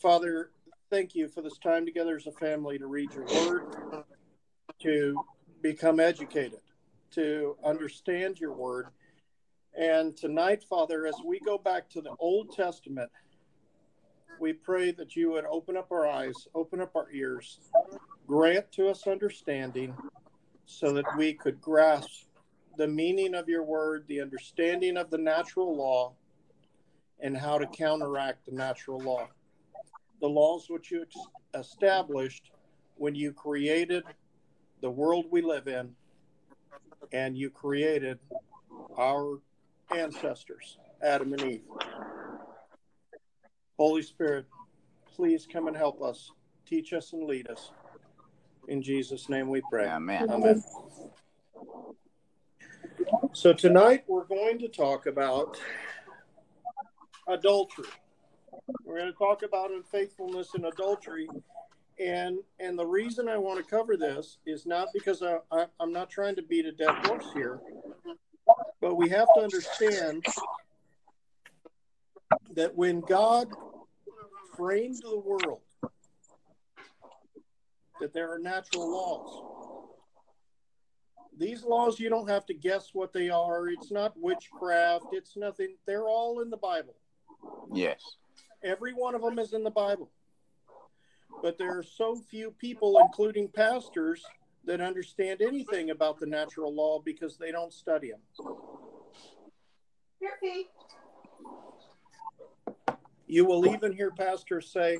Father, thank you for this time together as a family to read your word, to become educated, to understand your word. And tonight, Father, as we go back to the Old Testament, we pray that you would open up our eyes, open up our ears, grant to us understanding so that we could grasp the meaning of your word, the understanding of the natural law, and how to counteract the natural law. The laws which you established when you created the world we live in, and you created our ancestors, Adam and Eve. Holy Spirit, please come and help us, teach us and lead us. In Jesus' name we pray. Amen. Amen. So tonight we're going to talk about adultery. We're going to talk about unfaithfulness and adultery. And the reason I want to cover this is not because I'm not trying to beat a dead horse here, but we have to understand that when God framed the world, that there are natural laws. These laws, you don't have to guess what they are. It's not witchcraft. It's nothing. They're all in the Bible. Yes. Every one of them is in the Bible. But there are so few people, including pastors, that understand anything about the natural law because they don't study them. Okay. You will even hear pastors say,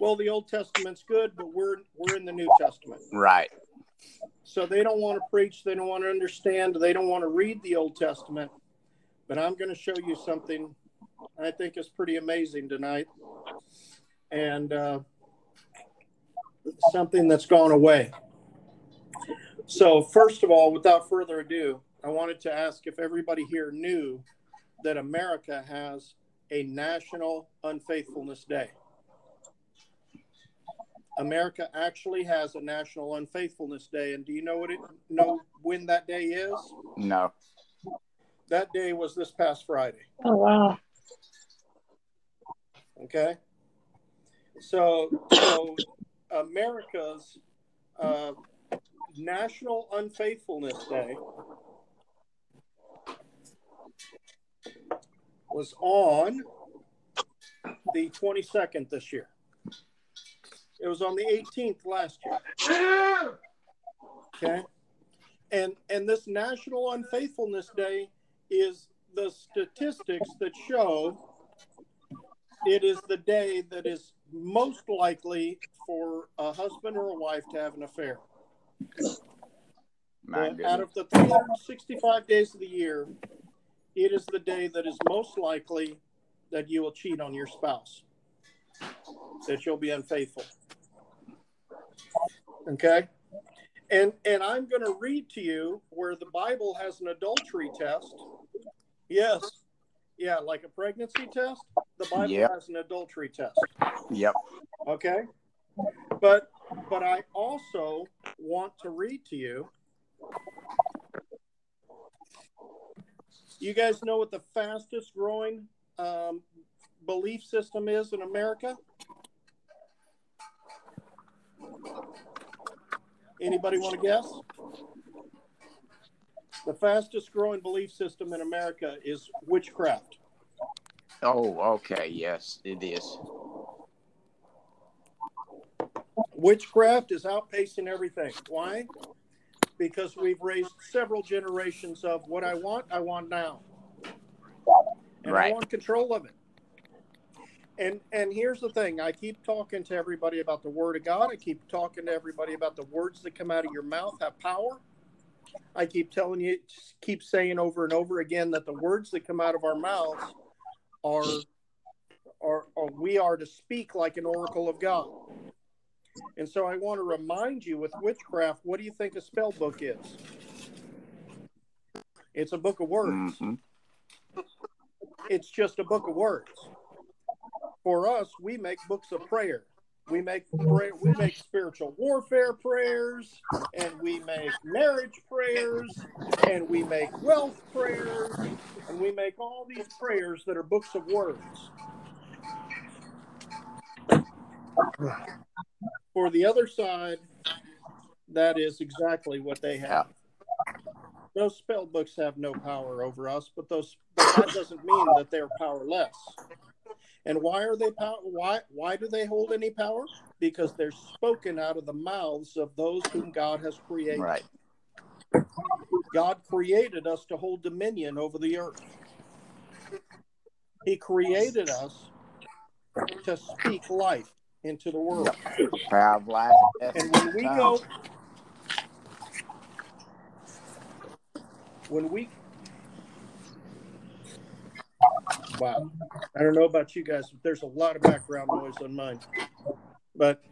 well, the Old Testament's good, but we're in the New Testament. Right. So they don't want to preach. They don't want to understand. They don't want to read the Old Testament. But I'm going to show you something I think is pretty amazing tonight. And something that's gone away. So first of all, without further ado, I wanted to ask if everybody here knew that America has a National Unfaithfulness Day. America actually has a National Unfaithfulness Day, and do you know when that day is? No. That day was this past Friday. Oh, wow. Okay. So America's National Unfaithfulness Day was on the 22nd this year. It was on the 18th last year. Okay? And this National Unfaithfulness Day is the statistics that show it is the day that is most likely for a husband or a wife to have an affair. Out of the 365 days of the year, it is the day that is most likely that you will cheat on your spouse, that you'll be unfaithful. Okay? And I'm going to read to you where the Bible has an adultery test. Yes. Yeah, like a pregnancy test, the Bible has an adultery test. Yep. Okay? But I also want to read to you. You guys know what the fastest growing belief system is in America? Anybody want to guess? The fastest growing belief system in America is witchcraft. Oh, okay. Yes, it is. Witchcraft is outpacing everything. Why? Because we've raised several generations of what I want now. And right. I want control of it. And here's the thing. I keep talking to everybody about the Word of God. I keep talking to everybody about the words that come out of your mouth have power. I keep telling you, keep saying over and over again that the words that come out of our mouths are we are to speak like an oracle of God. And so I want to remind you with witchcraft, what do you think a spell book is? It's a book of words. Mm-hmm. It's just a book of words. For us, we make books of prayer. We make spiritual warfare prayers, and we make marriage prayers, and we make wealth prayers, and we make all these prayers that are books of words. For the other side, that is exactly what they have. Those spell books have no power over us, but that doesn't mean that they're powerless. And why are they why do they hold any power? Because they're spoken out of the mouths of those whom God has created. Right. God created us to hold dominion over the earth. He created us to speak life into the world. And when we wow, I don't know about you guys, but there's a lot of background noise on mine. But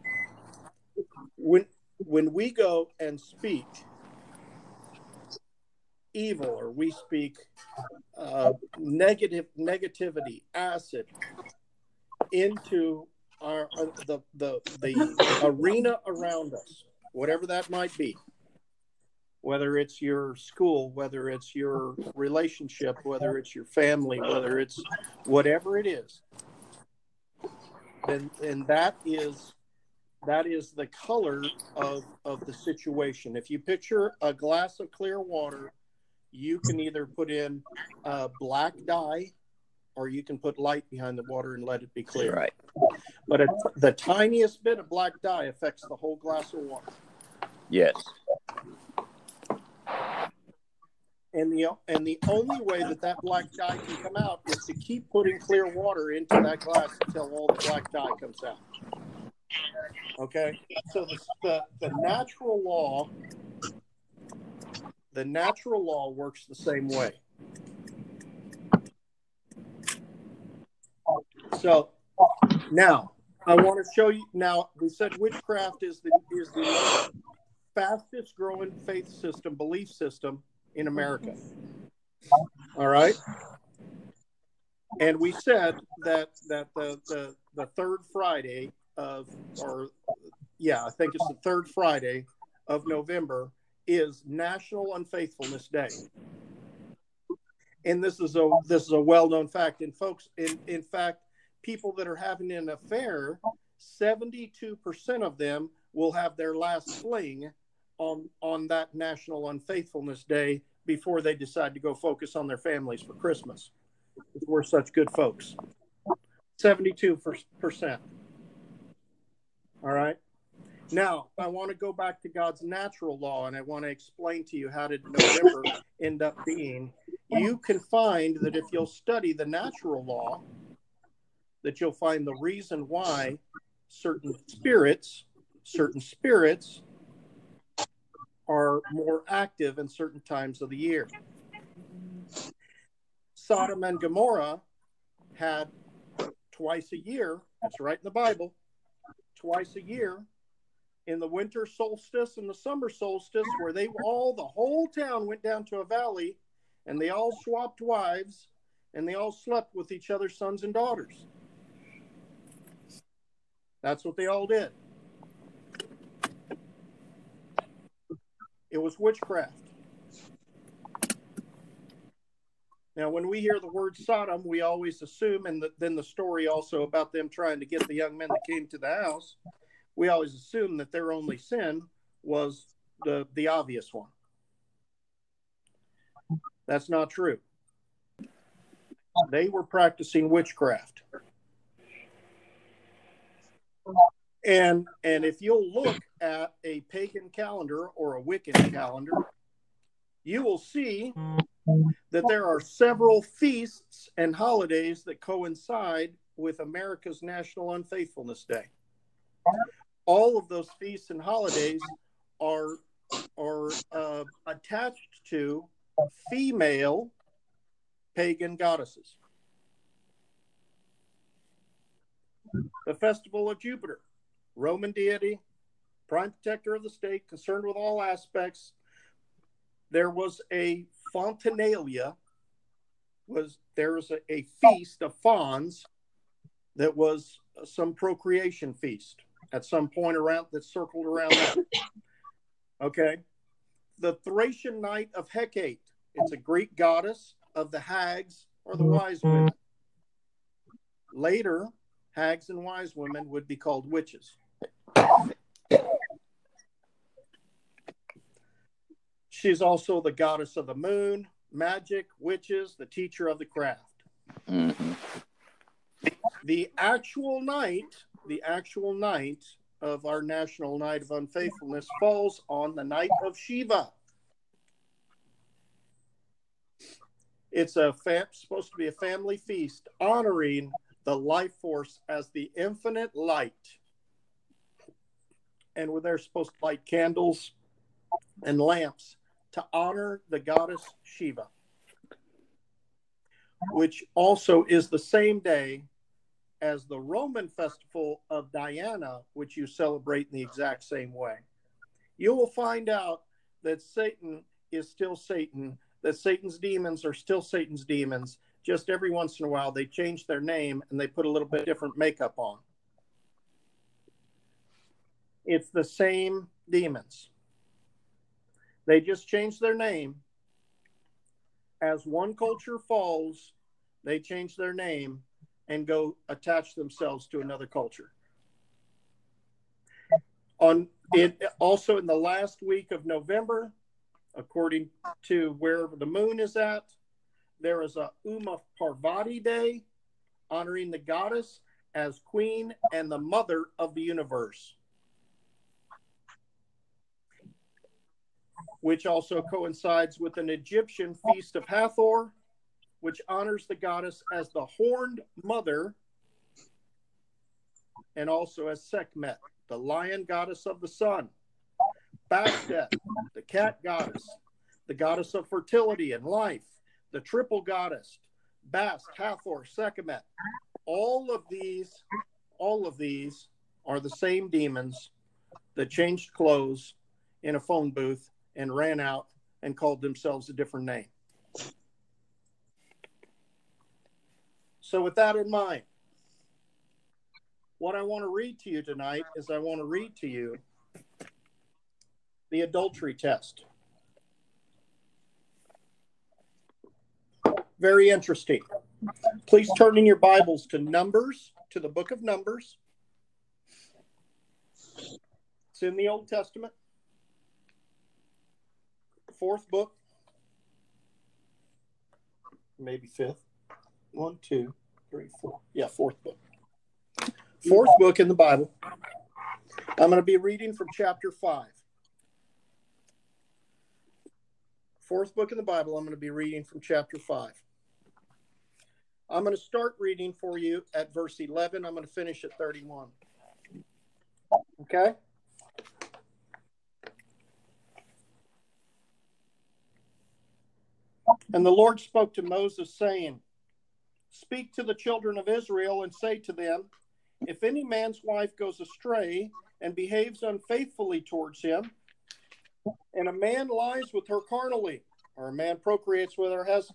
when we go and speak evil, or we speak negativity, acid into our the arena around us, whatever that might be, whether it's your school, whether it's your relationship, whether it's your family, whether it's whatever it is, and that is the color of the situation. If you picture a glass of clear water, you can either put in black dye, or you can put light behind the water and let it be clear. Right. But the tiniest bit of black dye affects the whole glass of water. Yes. And the only way that black dye can come out is to keep putting clear water into that glass until all the black dye comes out. Okay? So the natural law works the same way. So now I want to show you. Now we said witchcraft is the fastest growing faith system, belief system in America. All right. And we said that the third Friday I think it's the third Friday of November is National Unfaithfulness Day. And this is a well-known fact. And folks, in fact, people that are having an affair, 72% of them will have their last fling on that National Unfaithfulness Day before they decide to go focus on their families for Christmas. We're such good folks. 72%. All right. Now, I want to go back to God's natural law, and I want to explain to you how did November end up being. You can find that if you'll study the natural law, that you'll find the reason why certain spirits are more active in certain times of the year. Sodom and Gomorrah had twice a year, that's right in the Bible, twice a year, in the winter solstice and the summer solstice, where the whole town went down to a valley, and they all swapped wives, and they all slept with each other's sons and daughters. That's what they all did. It was witchcraft. Now, when we hear the word Sodom, we always assume, and then the story also about them trying to get the young men that came to the house, we always assume that their only sin was the obvious one. That's not true. They were practicing witchcraft. And if you'll look at a pagan calendar or a Wiccan calendar, you will see that there are several feasts and holidays that coincide with America's National Unfaithfulness Day. All of those feasts and holidays are attached to female pagan goddesses. The Festival of Jupiter, Roman deity, prime protector of the state, concerned with all aspects. There was a Fontinalia, there was a feast of fawns that was some procreation feast at some point around that circled around that. Okay. The Thracian night of Hecate. It's a Greek goddess of the hags or the wise women. Later, Hags and wise women would be called witches. She's also the goddess of the moon, magic, witches, the teacher of the craft. Mm-hmm. The actual night of our National Night of Unfaithfulness falls on the night of Shiva. It's supposed to be a family feast honoring the life force as the infinite light. And where they're supposed to light candles and lamps to honor the goddess Shiva, which also is the same day as the Roman festival of Diana, which you celebrate in the exact same way. You will find out that Satan is still Satan, that Satan's demons are still Satan's demons. Just every once in a while, they change their name and they put a little bit different makeup on. It's the same demons. They just change their name. As one culture falls, they change their name and go attach themselves to another culture. Also in the last week of November, according to wherever the moon is at, there is a Uma Parvati Day honoring the goddess as queen and the mother of the universe, which also coincides with an Egyptian feast of Hathor, which honors the goddess as the horned mother and also as Sekhmet, the lion goddess of the sun, Bastet, the cat goddess, the goddess of fertility and life, the triple goddess, Bast, Hathor, Sekhmet. All of these are the same demons that changed clothes in a phone booth and ran out and called themselves a different name. So with that in mind, what I want to read to you tonight is I want to read to you the adultery test. Very interesting. Please turn in your Bibles to Numbers, to the book of Numbers. It's in the Old Testament. Fourth book, maybe fifth. 1, 2, 3, 4. Yeah, fourth book. Fourth book in the Bible. I'm going to be reading from chapter 5. Fourth book in the Bible, I'm going to be reading from chapter 5. I'm going to start reading for you at verse 11. I'm going to finish at 31. Okay? And the Lord spoke to Moses, saying, "Speak to the children of Israel and say to them, if any man's wife goes astray and behaves unfaithfully towards him, and a man lies with her carnally, or a man procreates with her, has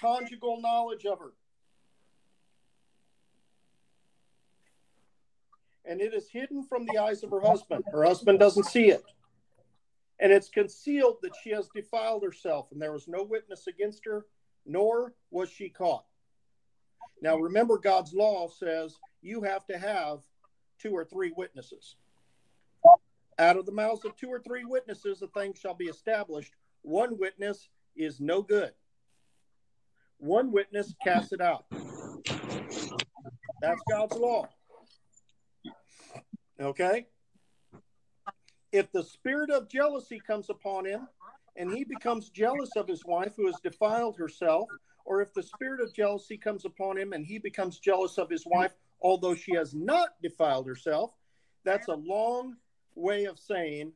conjugal knowledge of her, and it is hidden from the eyes of her husband doesn't see it, and it's concealed that she has defiled herself, and there was no witness against her, nor was she caught." Now remember, God's law says you have to have 2 or 3 witnesses. Out of the mouths of 2 or 3 witnesses, a thing shall be established. One witness is no good. One witness casts it out. That's God's law. Okay? If the spirit of jealousy comes upon him, and he becomes jealous of his wife who has defiled herself, or if the spirit of jealousy comes upon him and he becomes jealous of his wife, although she has not defiled herself, that's a long way of saying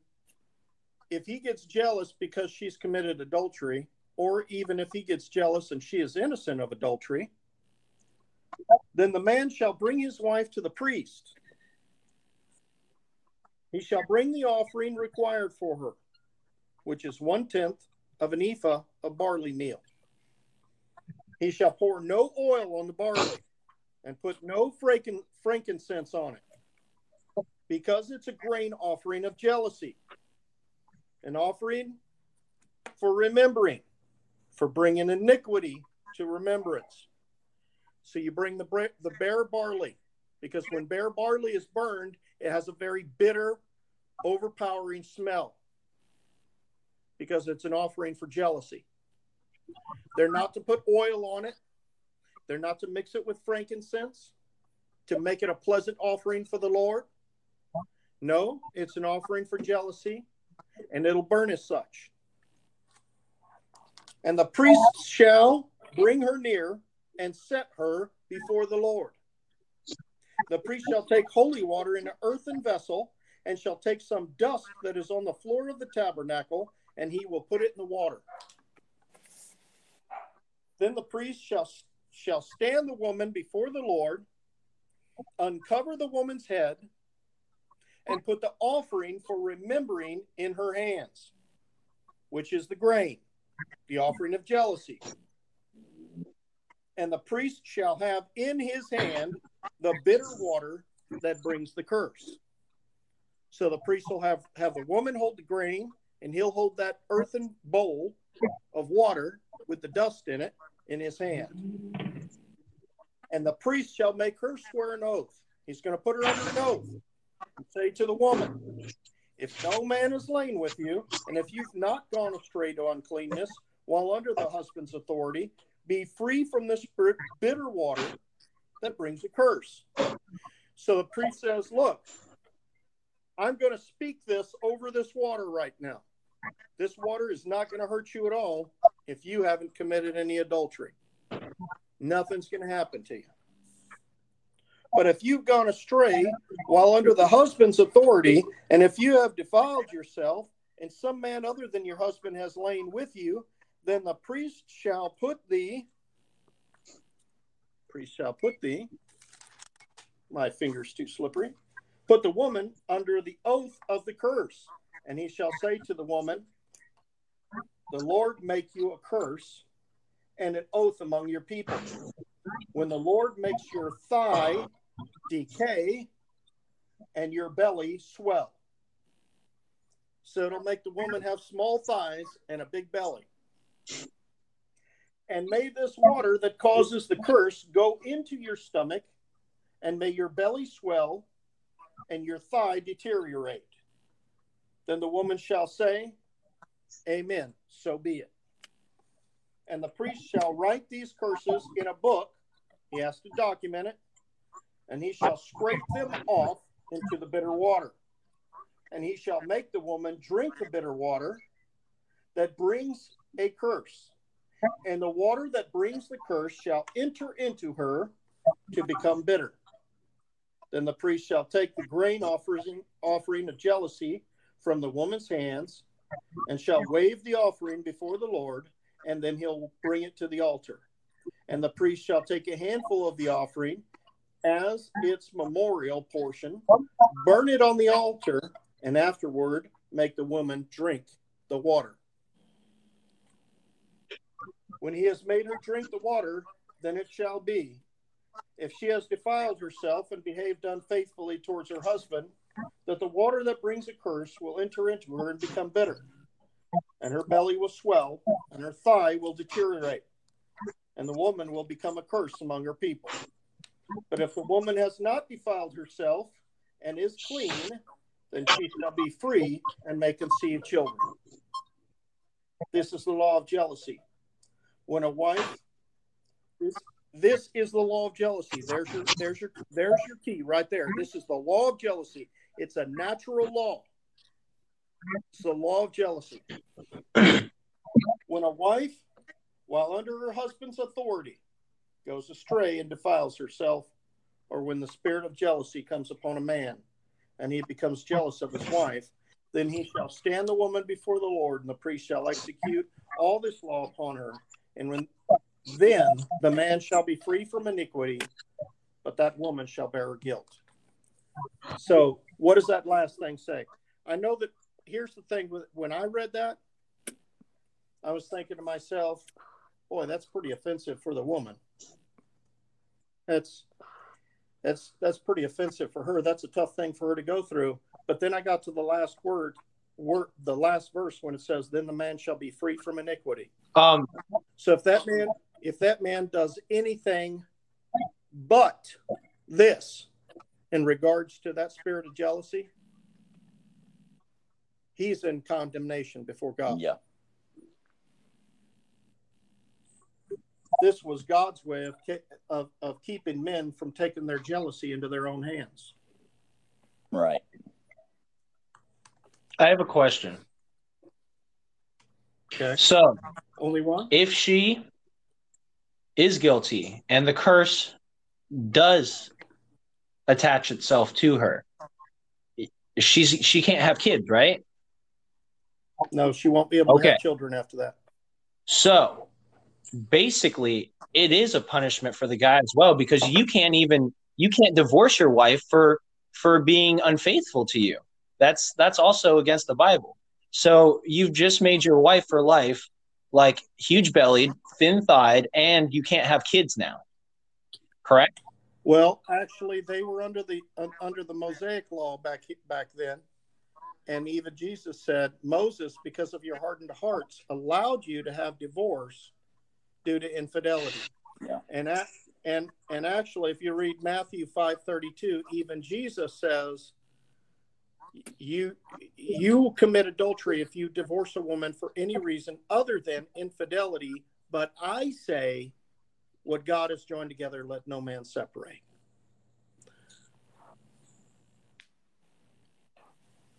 if he gets jealous because she's committed adultery, or even if he gets jealous and she is innocent of adultery, then the man shall bring his wife to the priest. He shall bring the offering required for her, which is 1/10 of an ephah of barley meal. He shall pour no oil on the barley and put no frankincense on it, because it's a grain offering of jealousy, an offering for remembering, for bringing iniquity to remembrance. So you bring the bare barley, because when bare barley is burned, it has a very bitter, overpowering smell because it's an offering for jealousy. They're not to put oil on it. They're not to mix it with frankincense to make it a pleasant offering for the Lord. No, it's an offering for jealousy, and it'll burn as such. And the priest shall bring her near and set her before the Lord. The priest shall take holy water in an earthen vessel and shall take some dust that is on the floor of the tabernacle, and he will put it in the water. Then the priest shall stand the woman before the Lord, uncover the woman's head, and put the offering for remembering in her hands, which is the grain, the offering of jealousy. And the priest shall have in his hand the bitter water that brings the curse. So the priest will have the woman hold the grain, and he'll hold that earthen bowl of water with the dust in it in his hand. And the priest shall make her swear an oath. He's going to put her under an oath and say to the woman, if no man is lain with you, and if you've not gone astray to uncleanness while under the husband's authority, be free from this bitter water that brings a curse. So the priest says, look, I'm going to speak this over this water right now. This water is not going to hurt you at all if you haven't committed any adultery. Nothing's going to happen to you. But if you've gone astray while under the husband's authority, and if you have defiled yourself, and some man other than your husband has lain with you, then the priest shall put thee, my finger's too slippery, put the woman under the oath of the curse. And he shall say to the woman, the Lord make you a curse and an oath among your people, when the Lord makes your thigh decay and your belly swell. So it'll make the woman have small thighs and a big belly. And may this water that causes the curse go into your stomach, and may your belly swell and your thigh deteriorate. Then the woman shall say, amen, so be it. And the priest shall write these curses in a book. He has to document it. And he shall scrape them off into the bitter water. And he shall make the woman drink the bitter water that brings a curse. And the water that brings the curse shall enter into her to become bitter. Then the priest shall take the grain offering of jealousy from the woman's hands and shall wave the offering before the Lord, and then he'll bring it to the altar. And the priest shall take a handful of the offering as its memorial portion, burn it on the altar, and afterward make the woman drink the water. When he has made her drink the water, then it shall be, if she has defiled herself and behaved unfaithfully towards her husband, that the water that brings a curse will enter into her and become bitter. And her belly will swell, and her thigh will deteriorate, and the woman will become a curse among her people. But if the woman has not defiled herself and is clean, then she shall be free and may conceive children. This is the law of jealousy. When a wife, this is the law of jealousy. There's your key right there. This is the law of jealousy. It's a natural law. It's the law of jealousy. When a wife, while under her husband's authority, goes astray and defiles herself, or when the spirit of jealousy comes upon a man and he becomes jealous of his wife, then he shall stand the woman before the Lord, and the priest shall execute all this law upon her. And then the man shall be free from iniquity, but that woman shall bear her guilt. So what does that last thing say? I know that. Here's the thing, when I read that, I was thinking to myself, boy, that's pretty offensive for the woman. That's pretty offensive for her. That's a tough thing for her to go through. But then I got to the last word, the last verse, when it says, then the man shall be free from iniquity. So if that man does anything but this, in regards to that spirit of jealousy, he's in condemnation before God. Yeah. This was God's way of keeping men from taking their jealousy into their own hands. Right. I have a question. Okay. So, only one? If she is guilty and the curse does attach itself to her, she can't have kids, right? No, she won't be able to have children after that. So, basically, it is a punishment for the guy as well, because you can't divorce your wife for being unfaithful to you. That's also against the Bible. So you've just made your wife for life, like, huge-bellied, thin-thighed, and you can't have kids now. Correct? Well, actually, they were under the Mosaic law back then, and even Jesus said, Moses, because of your hardened hearts, allowed you to have divorce due to infidelity. Yeah. And actually, if you read Matthew 5:32, even Jesus says, you commit adultery if you divorce a woman for any reason other than infidelity. But I say, what God has joined together, let no man separate.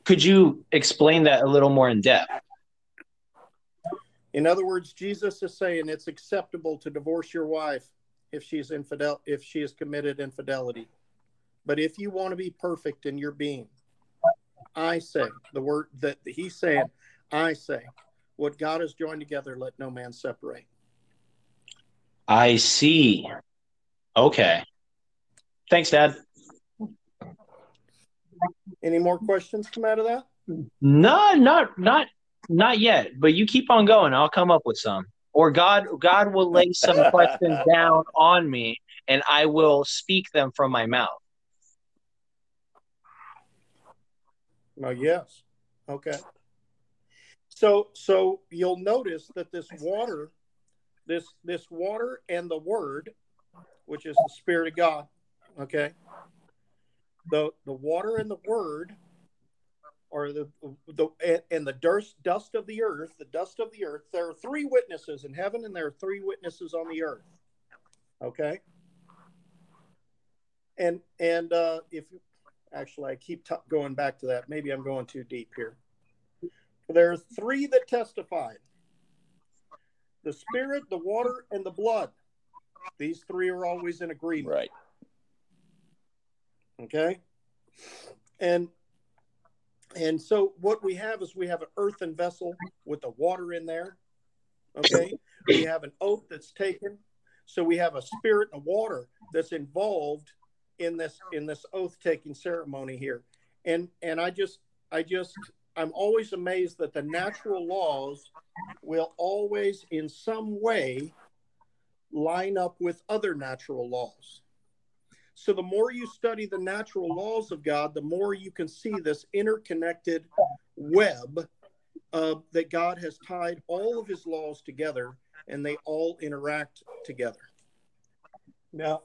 Could you explain that a little more in depth? In other words, Jesus is saying it's acceptable to divorce your wife if she has committed infidelity. But if you want to be perfect in your being, I say, the word that he's saying, I say, what God has joined together, let no man separate. I see. Okay. Thanks, Dad. Any more questions come out of that? No, not yet, but you keep on going. I'll come up with some. Or God will lay some questions down on me, and I will speak them from my mouth. Oh, yes. Okay. So you'll notice that this water and the word, which is the Spirit of God, okay? The water and the word are the dust of the earth, there are three witnesses in heaven and there are three witnesses on the earth. Okay? And if you actually, I keep going back to that. Maybe I'm going too deep here. There are three that testified: the Spirit, the water, and the blood. These three are always in agreement. Right. Okay? And so what we have is we have an earthen vessel with the water in there. Okay? We have an oath that's taken. So we have a spirit and a water that's involved in this oath-taking ceremony here. I'm always amazed that the natural laws will always in some way line up with other natural laws. So the more you study the natural laws of God, the more you can see this interconnected web that God has tied all of his laws together, and they all interact together. Now,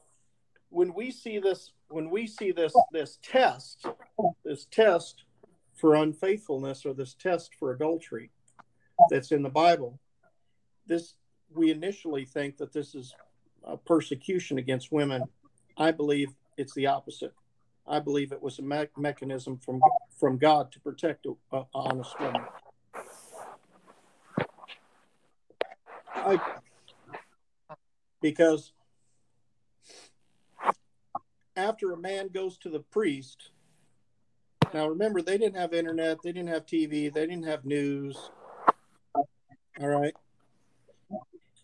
when we see this test for unfaithfulness, or this test for adultery that's in the Bible, we initially think that this is a persecution against women. I believe it's the opposite. I believe it was a mechanism from God to protect an honest woman. Because after a man goes to the priest, now remember, they didn't have internet, they didn't have TV, they didn't have news. All right.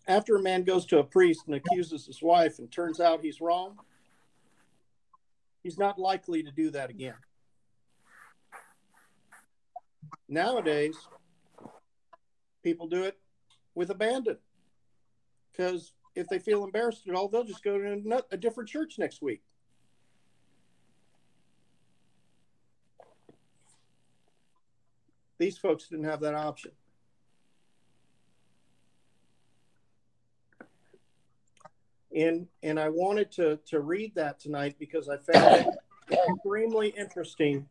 After a man goes to a priest and accuses his wife and turns out he's wrong, he's not likely to do that again. Nowadays, people do it with abandon, because if they feel embarrassed at all, they'll just go to a different church next week. These folks didn't have that option. And I wanted to read that tonight because I found extremely interesting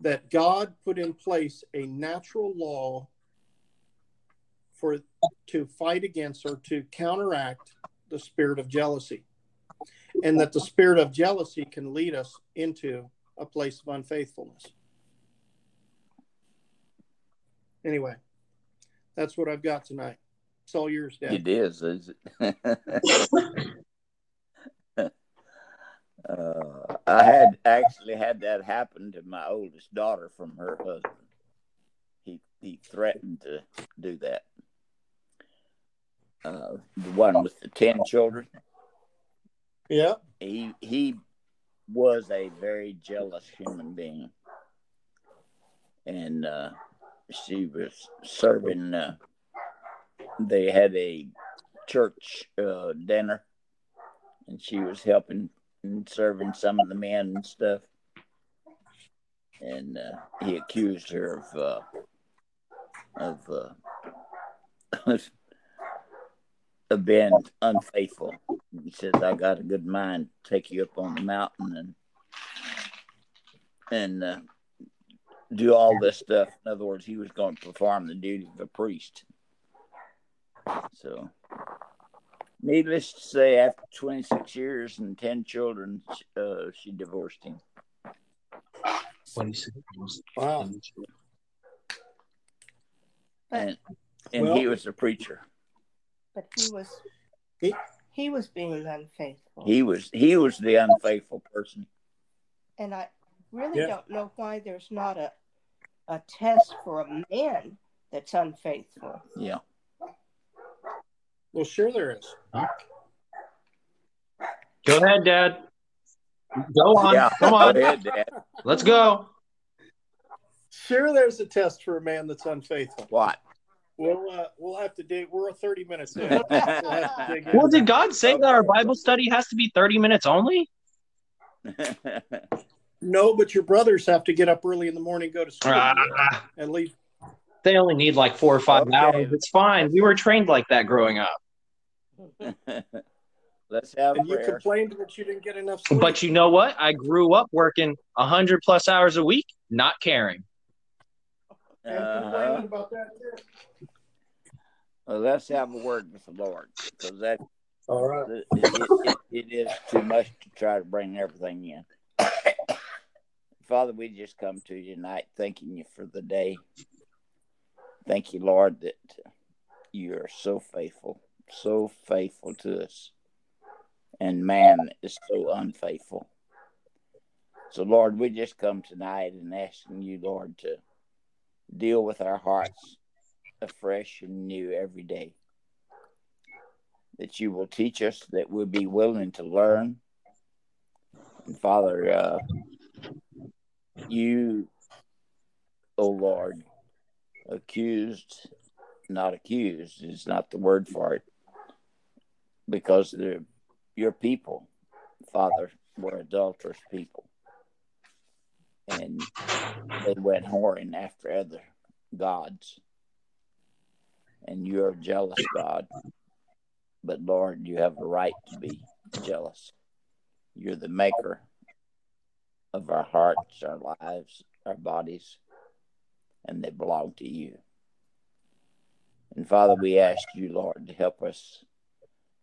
that God put in place a natural law to fight against or to counteract the spirit of jealousy, and that the spirit of jealousy can lead us into a place of unfaithfulness. Anyway, that's what I've got tonight. It's all yours, Dad. It is, isn't it? I had actually had that happen to my oldest daughter from her husband. He threatened to do that. The one with the 10 children. Yeah. He was a very jealous human being, and she was serving. They had a church dinner, and she was helping and serving some of the men and stuff. And he accused her of being unfaithful. He says, "I got a good mind to take you up on the mountain and do all this stuff." In other words, he was going to perform the duty of a priest. So, needless to say, after 26 years and 10 children, she divorced him. 26 years. Wow. And well, he was a preacher. But he was being unfaithful. He was the unfaithful person. And I really don't know why there's not a test for a man that's unfaithful. Yeah. Well, sure there is. Huh? Go ahead, Dad. Go on. Yeah, come on. Go ahead, Dad. Let's go. Sure there's a test for a man that's unfaithful. What? We'll have to dig. We're 30 minutes in. Well, did God say that our Bible study has to be 30 minutes only? No, but your brothers have to get up early in the morning, go to school, and leave. They only need like 4 or 5 hours. It's fine. We were trained like that growing up. Let's have. And you complained that you didn't get enough sleep. But you know what? I grew up working 100 plus hours a week, not caring. And complaining about that too. Well, let's have a word with the Lord, because that all right. It is too much to try to bring everything in. Father, we just come to you tonight, thanking you for the day. Thank you, Lord, that you are so faithful to us. And man is so unfaithful. So, Lord, we just come tonight and asking you, Lord, to deal with our hearts afresh and new every day. That you will teach us, that we'll be willing to learn. And, Father, you, oh Lord, not accused is not the word for it, because your people, Father, were adulterous people, and they went whoring after other gods, and you're a jealous God. But Lord, you have a right to be jealous. You're the maker of our hearts, our lives, our bodies, and they belong to you. And Father, we ask you, Lord, to help us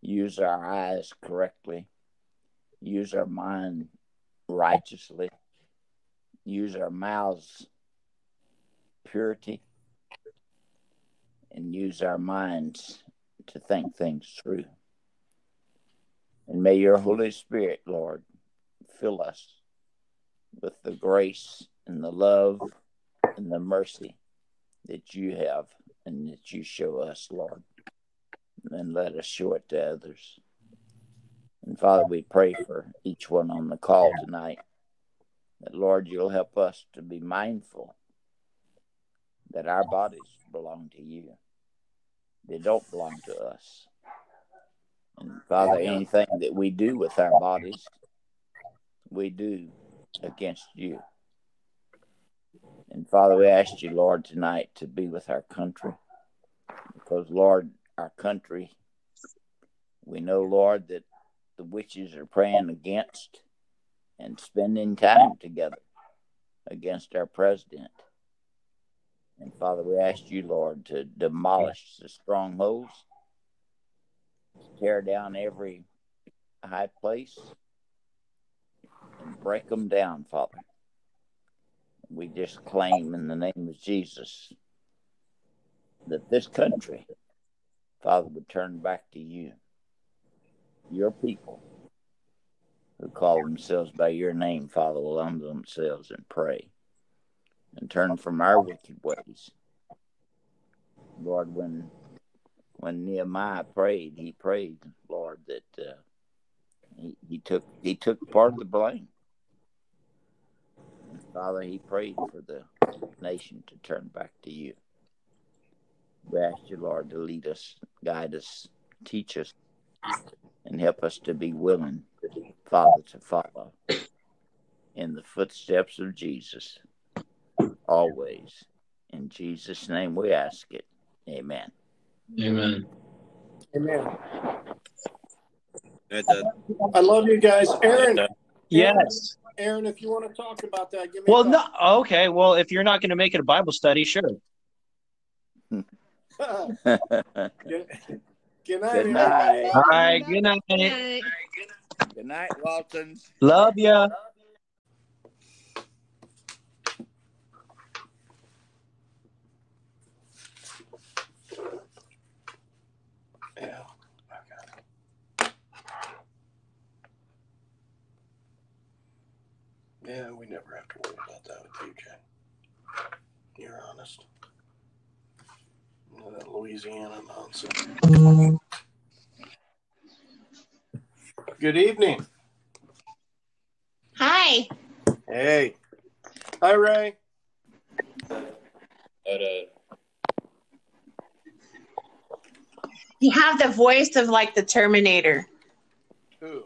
use our eyes correctly, use our mind righteously, use our mouths purity, and use our minds to think things through. And may your Holy Spirit, Lord, fill us with the grace and the love and the mercy that you have and that you show us, Lord, and let us show it to others. And Father, we pray for each one on the call tonight that, Lord, you'll help us to be mindful that our bodies belong to you. They don't belong to us. And Father, anything that we do with our bodies, we do against you. And Father, we ask you, Lord, tonight to be with our country, because, Lord, our country, we know, Lord, that the witches are praying against and spending time together against our president. And Father, we ask you, Lord, to demolish the strongholds, tear down every high place, and break them down, Father. We just claim in the name of Jesus that this country, Father, would turn back to you, your people who call themselves by your name, Father, will humble themselves and pray and turn from our wicked ways. Lord, when Nehemiah prayed, he prayed, Lord, that he took part of the blame. And Father, he prayed for the nation to turn back to you. We ask you, Lord, to lead us, guide us, teach us, and help us to be willing, Father, to follow in the footsteps of Jesus always. In Jesus' name we ask it. Amen. Amen. Amen. I love you guys. Aaron. Yes. Aaron, if you want to talk about that, give me a call. No. Okay. Well, if you're not going to make it a Bible study, sure. Good night. All right. Good night. Good night, Walton. Love ya. Yeah. Okay. Yeah, we never have to worry about that with you, Jen. You're honest. That Louisiana nonsense. Good evening. Hi. Hey. Hi, Ray. You have the voice of like the Terminator. Who?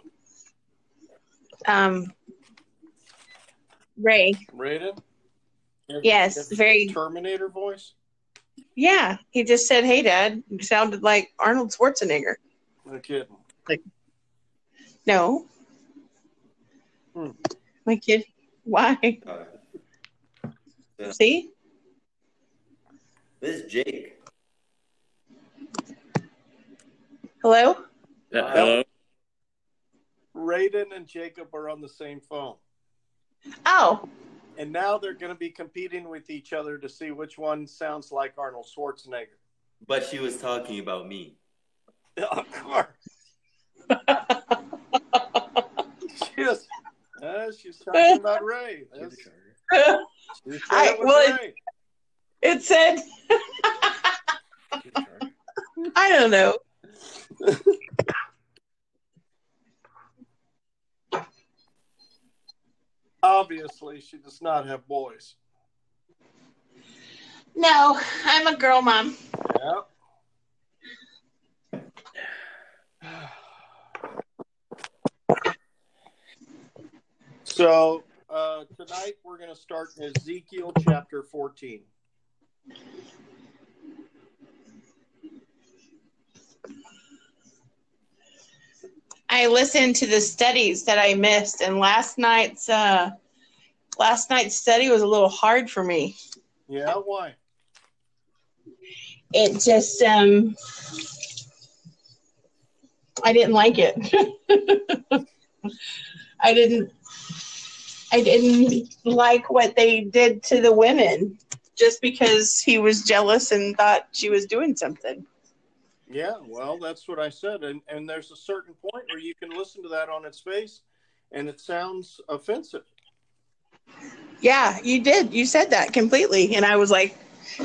Ray. Raiden? Yes, very Terminator voice. Yeah, he just said, "Hey, Dad." You sounded like Arnold Schwarzenegger. No kidding. Like, no. My kid. Why? Yeah. See? This is Jake. Hello? Hello. Raiden and Jacob are on the same phone. Oh. And now they're going to be competing with each other to see which one sounds like Arnold Schwarzenegger. But she was talking about me. Of course. She's talking about Ray. Ray. It said, I don't know. Obviously, she does not have boys. No, I'm a girl mom. Yep. So, tonight we're going to start in Ezekiel chapter 14. I listened to the studies that I missed, and last night's study was a little hard for me. Yeah, why? It just I didn't like it. I didn't like what they did to the women just because he was jealous and thought she was doing something. Yeah, well, that's what I said. And there's a certain point where you can listen to that on its face, and it sounds offensive. Yeah, you did. You said that completely. And I was like,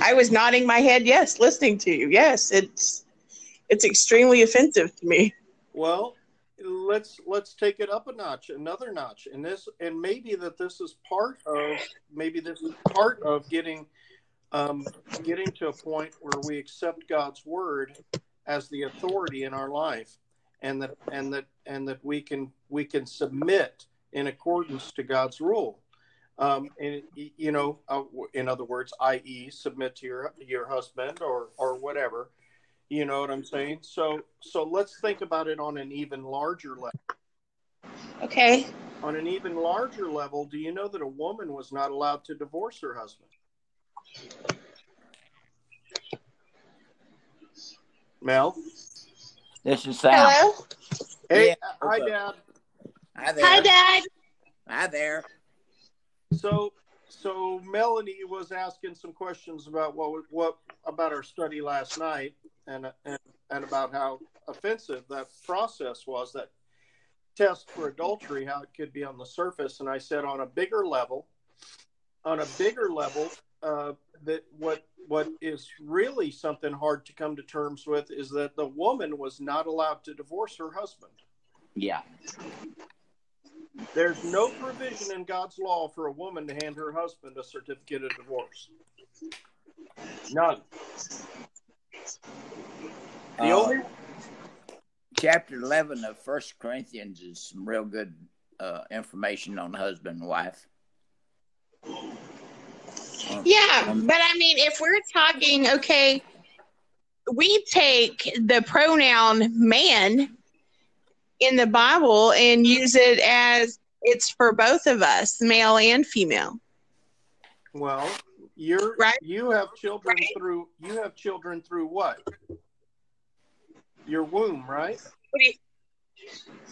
I was nodding my head, yes, listening to you. Yes, it's extremely offensive to me. Well, let's take it up a notch, another notch. And maybe this is part of getting to a point where we accept God's word as the authority in our life, and that we can submit in accordance to God's rule. In other words, i.e., submit to your husband or whatever. You know what I'm saying? So let's think about it on an even larger level. Okay. On an even larger level, do you know that a woman was not allowed to divorce her husband? Mel? This is Sal. Hello? Hey, yeah, hi, Dad. Hi there. Hi, Dad. Hi there. So Melanie was asking some questions about what about our study last night, and about how offensive that process was, that test for adultery, how it could be on the surface. And I said on a bigger level, that what is really something hard to come to terms with is that the woman was not allowed to divorce her husband. Yeah. There's no provision in God's law for a woman to hand her husband a certificate of divorce. None. The only chapter 11 of 1 Corinthians is some real good information on husband and wife. Yeah, but I mean, if we're talking, okay, we take the pronoun man in the Bible and use it as it's for both of us, male and female. Well, you have children through what? Your womb, right?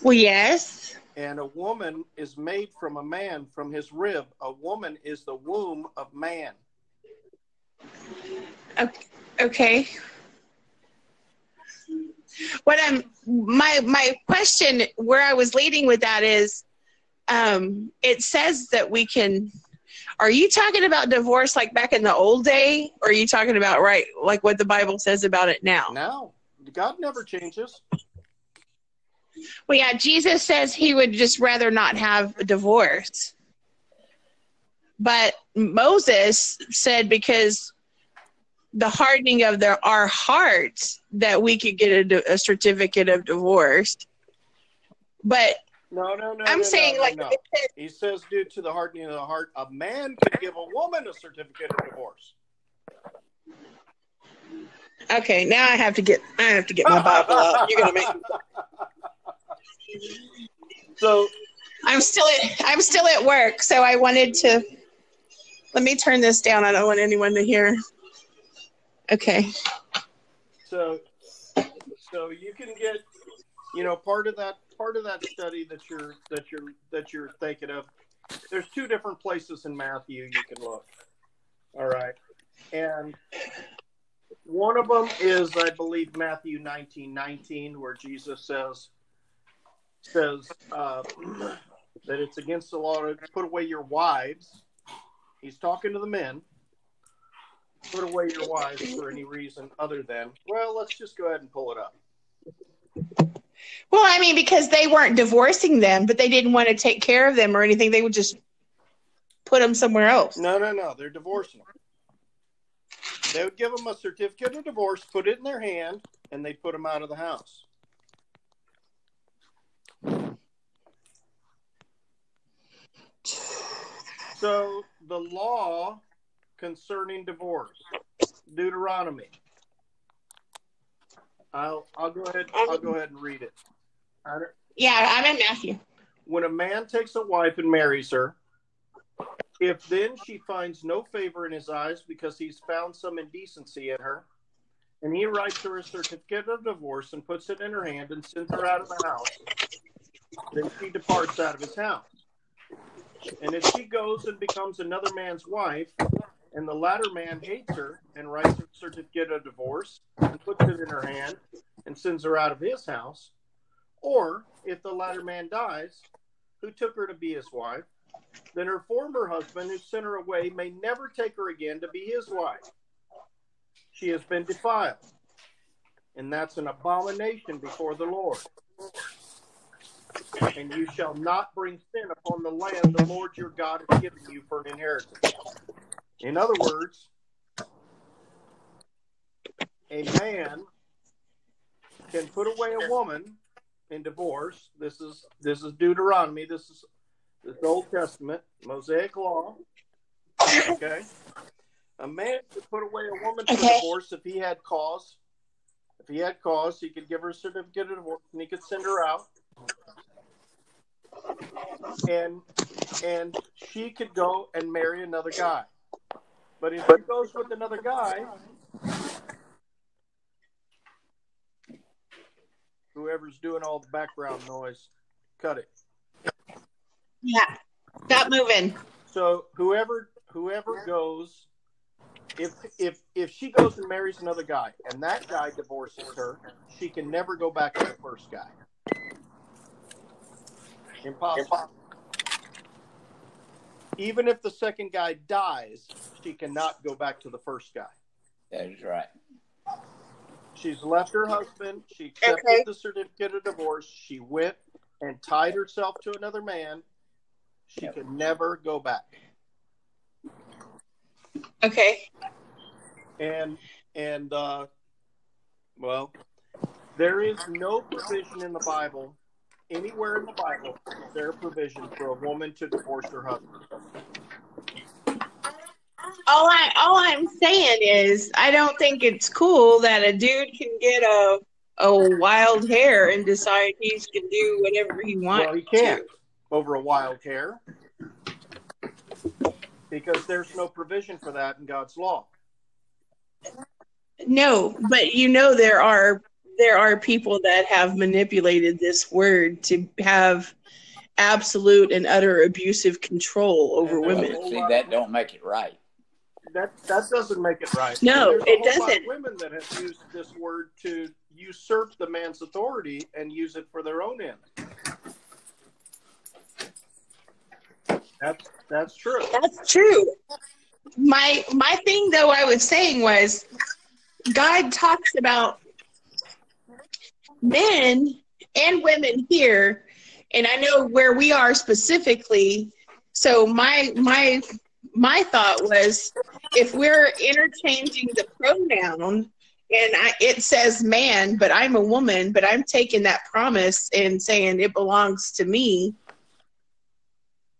Well, yes. And a woman is made from a man, from his rib. A woman is the womb of man. Okay. What my question, where I was leading with that is, it says that we can. Are you talking about divorce like back in the old day, or are you talking about like what the Bible says about it now? No, God never changes. Well, yeah, Jesus says he would just rather not have a divorce, but Moses said because the hardening of our hearts that we could get a certificate of divorce. But no. I'm saying. He says due to the hardening of the heart, a man can give a woman a certificate of divorce. Okay, now I have to get my Bible out. You're gonna make me. So I'm still at work, so I wanted to let me turn this down. I don't want anyone to hear. Okay. So you can get, part of that study that you're thinking of. There's two different places in Matthew you can look. All right, and one of them is, I believe, Matthew 19:19, where Jesus says that it's against the law to put away your wives. He's talking to the men. Put away your wives for any reason other than, well, let's just go ahead and pull it up. Well, I mean, because they weren't divorcing them, but they didn't want to take care of them or anything. They would just put them somewhere else. No. They're divorcing them. They would give them a certificate of divorce, put it in their hand, and they'd put them out of the house. So the law concerning divorce, Deuteronomy. I'll go ahead and read it. I'm in Matthew. When a man takes a wife and marries her, if then she finds no favor in his eyes because he's found some indecency in her, and he writes her a certificate of divorce and puts it in her hand and sends her out of the house, then she departs out of his house. And if she goes and becomes another man's wife, and the latter man hates her and writes a certificate of divorce and puts it in her hand and sends her out of his house, or if the latter man dies, who took her to be his wife, then her former husband who sent her away may never take her again to be his wife. She has been defiled, and that's an abomination before the Lord. And you shall not bring sin upon the land the Lord your God has given you for an inheritance. In other words, a man can put away a woman in divorce. This is Deuteronomy. This is the Old Testament, Mosaic law. Okay. A man could put away a woman for divorce if he had cause. If he had cause, he could give her a certificate of divorce and he could send her out. and she could go and marry another guy. But if she goes with another guy, whoever's doing all the background noise, cut it. Yeah, stop moving. So whoever goes, if she goes and marries another guy and that guy divorces her, she can never go back to the first guy. Impossible. Even if the second guy dies, she cannot go back to the first guy. That is right. She's left her husband. She accepted the certificate of divorce. She went and tied herself to another man. She can never go back. Okay. And there is no provision in the Bible, anywhere in the Bible, is there a provision for a woman to divorce her husband. All I'm saying is, I don't think it's cool that a dude can get a wild hair and decide he can do whatever he wants. Well, he can't over a wild hair because there's no provision for that in God's law. No, but there are people that have manipulated this word to have absolute and utter abusive control over women. See, that don't make it right. That doesn't make it right. No, it doesn't. There's a whole lot of women that have used this word to usurp the man's authority and use it for their own end. That's true. That's true. My thing, though, I was saying was God talks about men and women here, and I know where we are specifically. So my thought was, if we're interchanging the pronoun, and it says man, but I'm a woman, but I'm taking that promise and saying it belongs to me.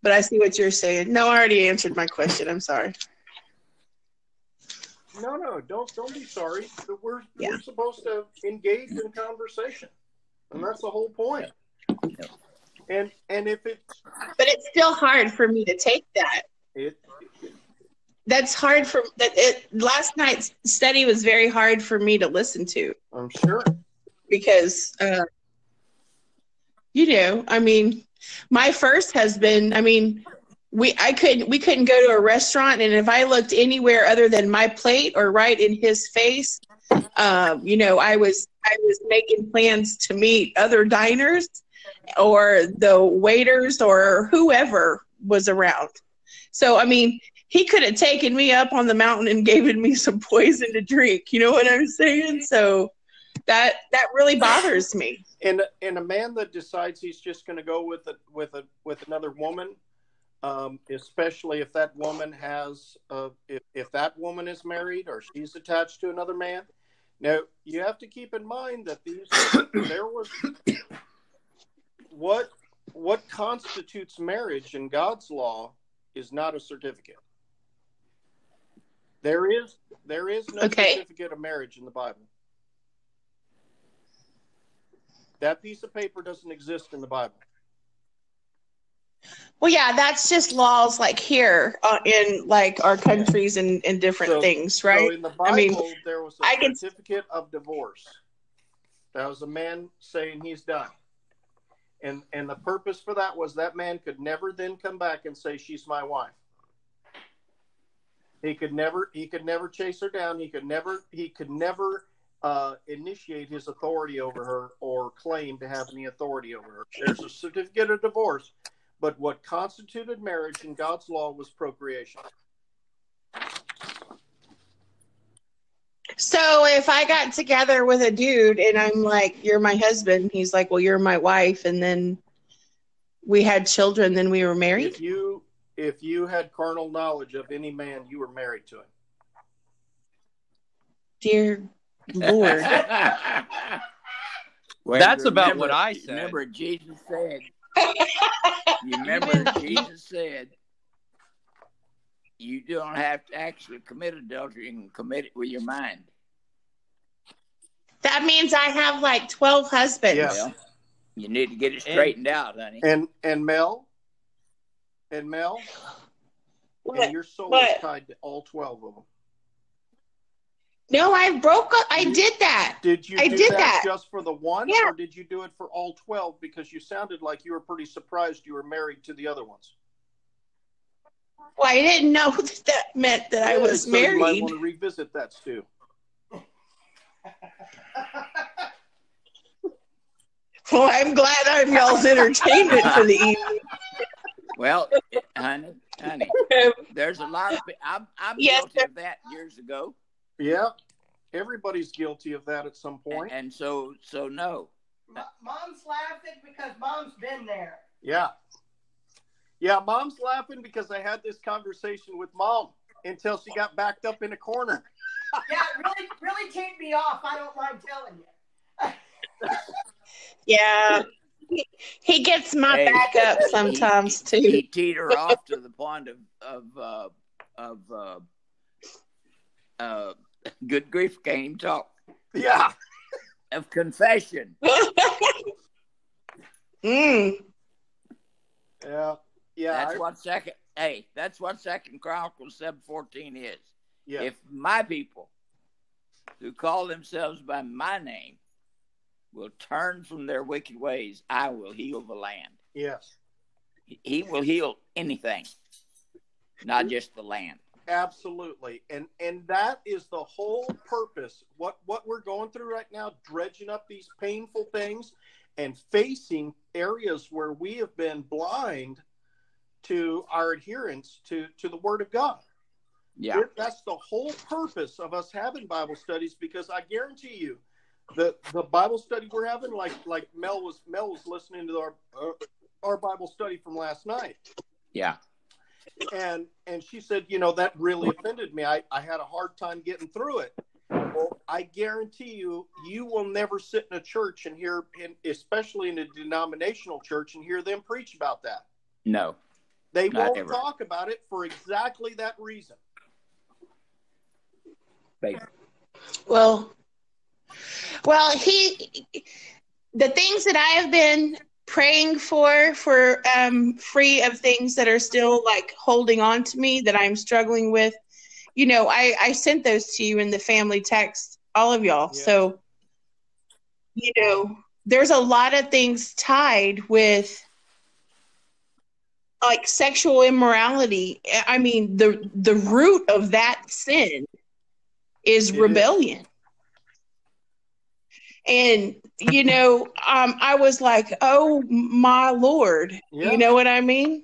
But I see what you're saying. No, I already answered my question. I'm sorry. No, don't be sorry. We're supposed to engage in conversation, and that's the whole point. And if it's, but it's still hard for me to take that. That's hard for that. Last night's study was very hard for me to listen to. I'm sure, because my first husband. We couldn't go to a restaurant, and if I looked anywhere other than my plate or right in his face, I was making plans to meet other diners or the waiters or whoever was around. So, he could have taken me up on the mountain and given me some poison to drink. You know what I'm saying? So that really bothers me. And a man that decides he's just going to go with another woman, especially if that woman has, if that woman is married or she's attached to another man. Now you have to keep in mind that what constitutes marriage in God's law is not a certificate. There is no certificate of marriage in the Bible. That piece of paper doesn't exist in the Bible. Well, yeah, that's just laws like here in like our countries and different things, right? So in the Bible, there was a certificate of divorce. That was a man saying he's done. And the purpose for that was that man could never then come back and say, she's my wife. He could never chase her down. He could never initiate his authority over her or claim to have any authority over her. There's a certificate of divorce, but what constituted marriage in God's law was procreation. So if I got together with a dude and I'm like, you're my husband, he's like, well, you're my wife, and then we had children, then we were married? If you had carnal knowledge of any man, you were married to him. Dear Lord. That's about what I said. Remember Jesus said. Jesus said, you don't have to actually commit adultery. You can commit it with your mind. That means I have like 12 husbands. Yeah. You need to get it straightened out, honey. And Mel, what? And your soul is tied to all 12 of them. No, I broke up. I did that. Did you do that just for the one? Yeah. Or did you do it for all 12? Because you sounded like you were pretty surprised you were married to the other ones. Well, I didn't know that meant that I was married. You might want to revisit that, Stu. Well, I'm glad I'm y'all's entertainment for the evening. Well, honey, there's a lot of... I'm guilty of that years ago. Yeah, everybody's guilty of that at some point. And so no. Mom's laughing because Mom's been there. Yeah. Yeah, Mom's laughing because I had this conversation with Mom until she got backed up in a corner. Yeah, really teed me off. I don't mind telling you. Yeah. He gets my back up sometimes, too. He teed her off to the point of good grief, can't even talk. Yeah. Of confession. Yeah. Yeah, that's what 2 Chronicles 7:14 is. Yeah. If my people who call themselves by my name will turn from their wicked ways, I will heal the land. Yes. He will heal anything, not just the land. Absolutely. And that is the whole purpose. What we're going through right now, dredging up these painful things and facing areas where we have been blind to our adherence to the Word of God. Yeah. That's the whole purpose of us having Bible studies, because I guarantee you the Bible study we're having, like Mel was listening to our Bible study from last night. Yeah. And she said, you know, that really offended me. I had a hard time getting through it. Well, I guarantee you, you will never sit in a church and hear, especially in a denominational church, and hear them preach about that. No. They won't ever talk about it for exactly that reason. Well, the things that I have been praying for free of things that are still like holding on to me that I'm struggling with. You know, I sent those to you in the family text, all of y'all. Yeah. So, you know, there's a lot of things tied with like sexual immorality. I mean, the root of that sin is rebellion. And, you know, I was like, oh, my Lord. Yeah. You know what I mean?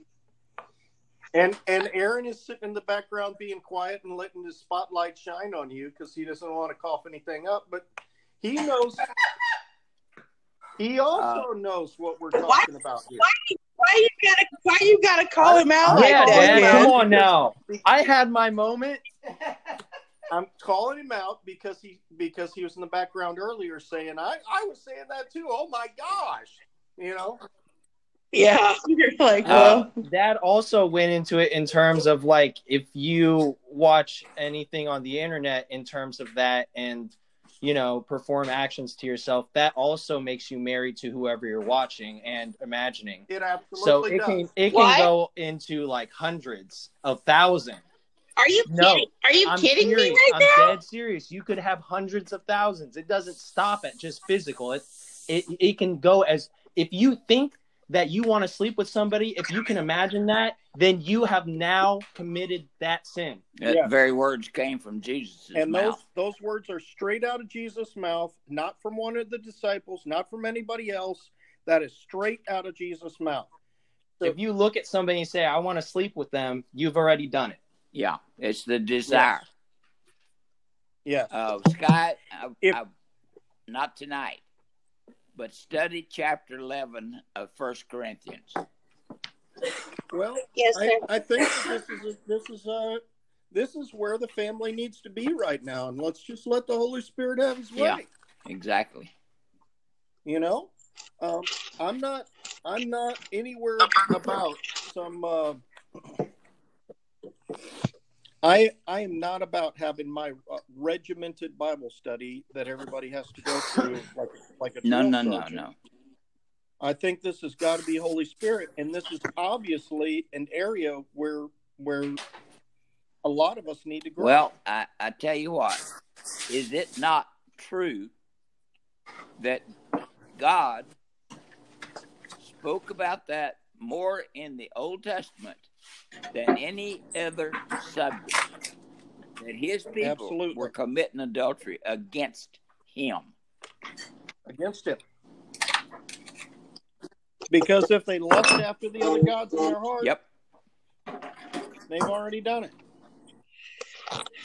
And Aaron is sitting in the background being quiet and letting his spotlight shine on you because he doesn't want to cough anything up. But he knows. He also knows what we're talking about here. Why you gotta call him out like that? Yeah, come on now. I had my moment. I'm calling him out because he was in the background earlier saying I was saying that too. Oh my gosh, you know. Yeah, you're like, well, that also went into it in terms of like if you watch anything on the internet in terms of that and you know perform actions to yourself, that also makes you married to whoever you're watching and imagining. It absolutely so it does. Can go into like hundreds of thousands. Are you kidding? Are you kidding me right now? I'm dead serious. You could have hundreds of thousands. It doesn't stop at just physical. It can go as if you think that you want to sleep with somebody, if you can imagine that, then you have now committed that sin. That very words came from Jesus' mouth. Those words are straight out of Jesus' mouth, not from one of the disciples, not from anybody else. That is straight out of Jesus' mouth. So if you look at somebody and say, I want to sleep with them, you've already done it. Yeah, it's the desire. Yeah. Scott, not tonight, but study chapter 11 of 1 Corinthians. Well, yes, sir. I think this is where the family needs to be right now, and let's just let the Holy Spirit have His way. Yeah, exactly. You know, I'm not anywhere about some. I am not about having my regimented Bible study that everybody has to go through like a no. I think this has got to be Holy Spirit, and this is obviously an area where a lot of us need to grow. Well, I tell you what, is it not true that God spoke about that more in the Old Testament than any other subject? That his people Absolutely. Were committing adultery against him. Against him. Because if they lust after the other gods in their heart, yep, they've already done it.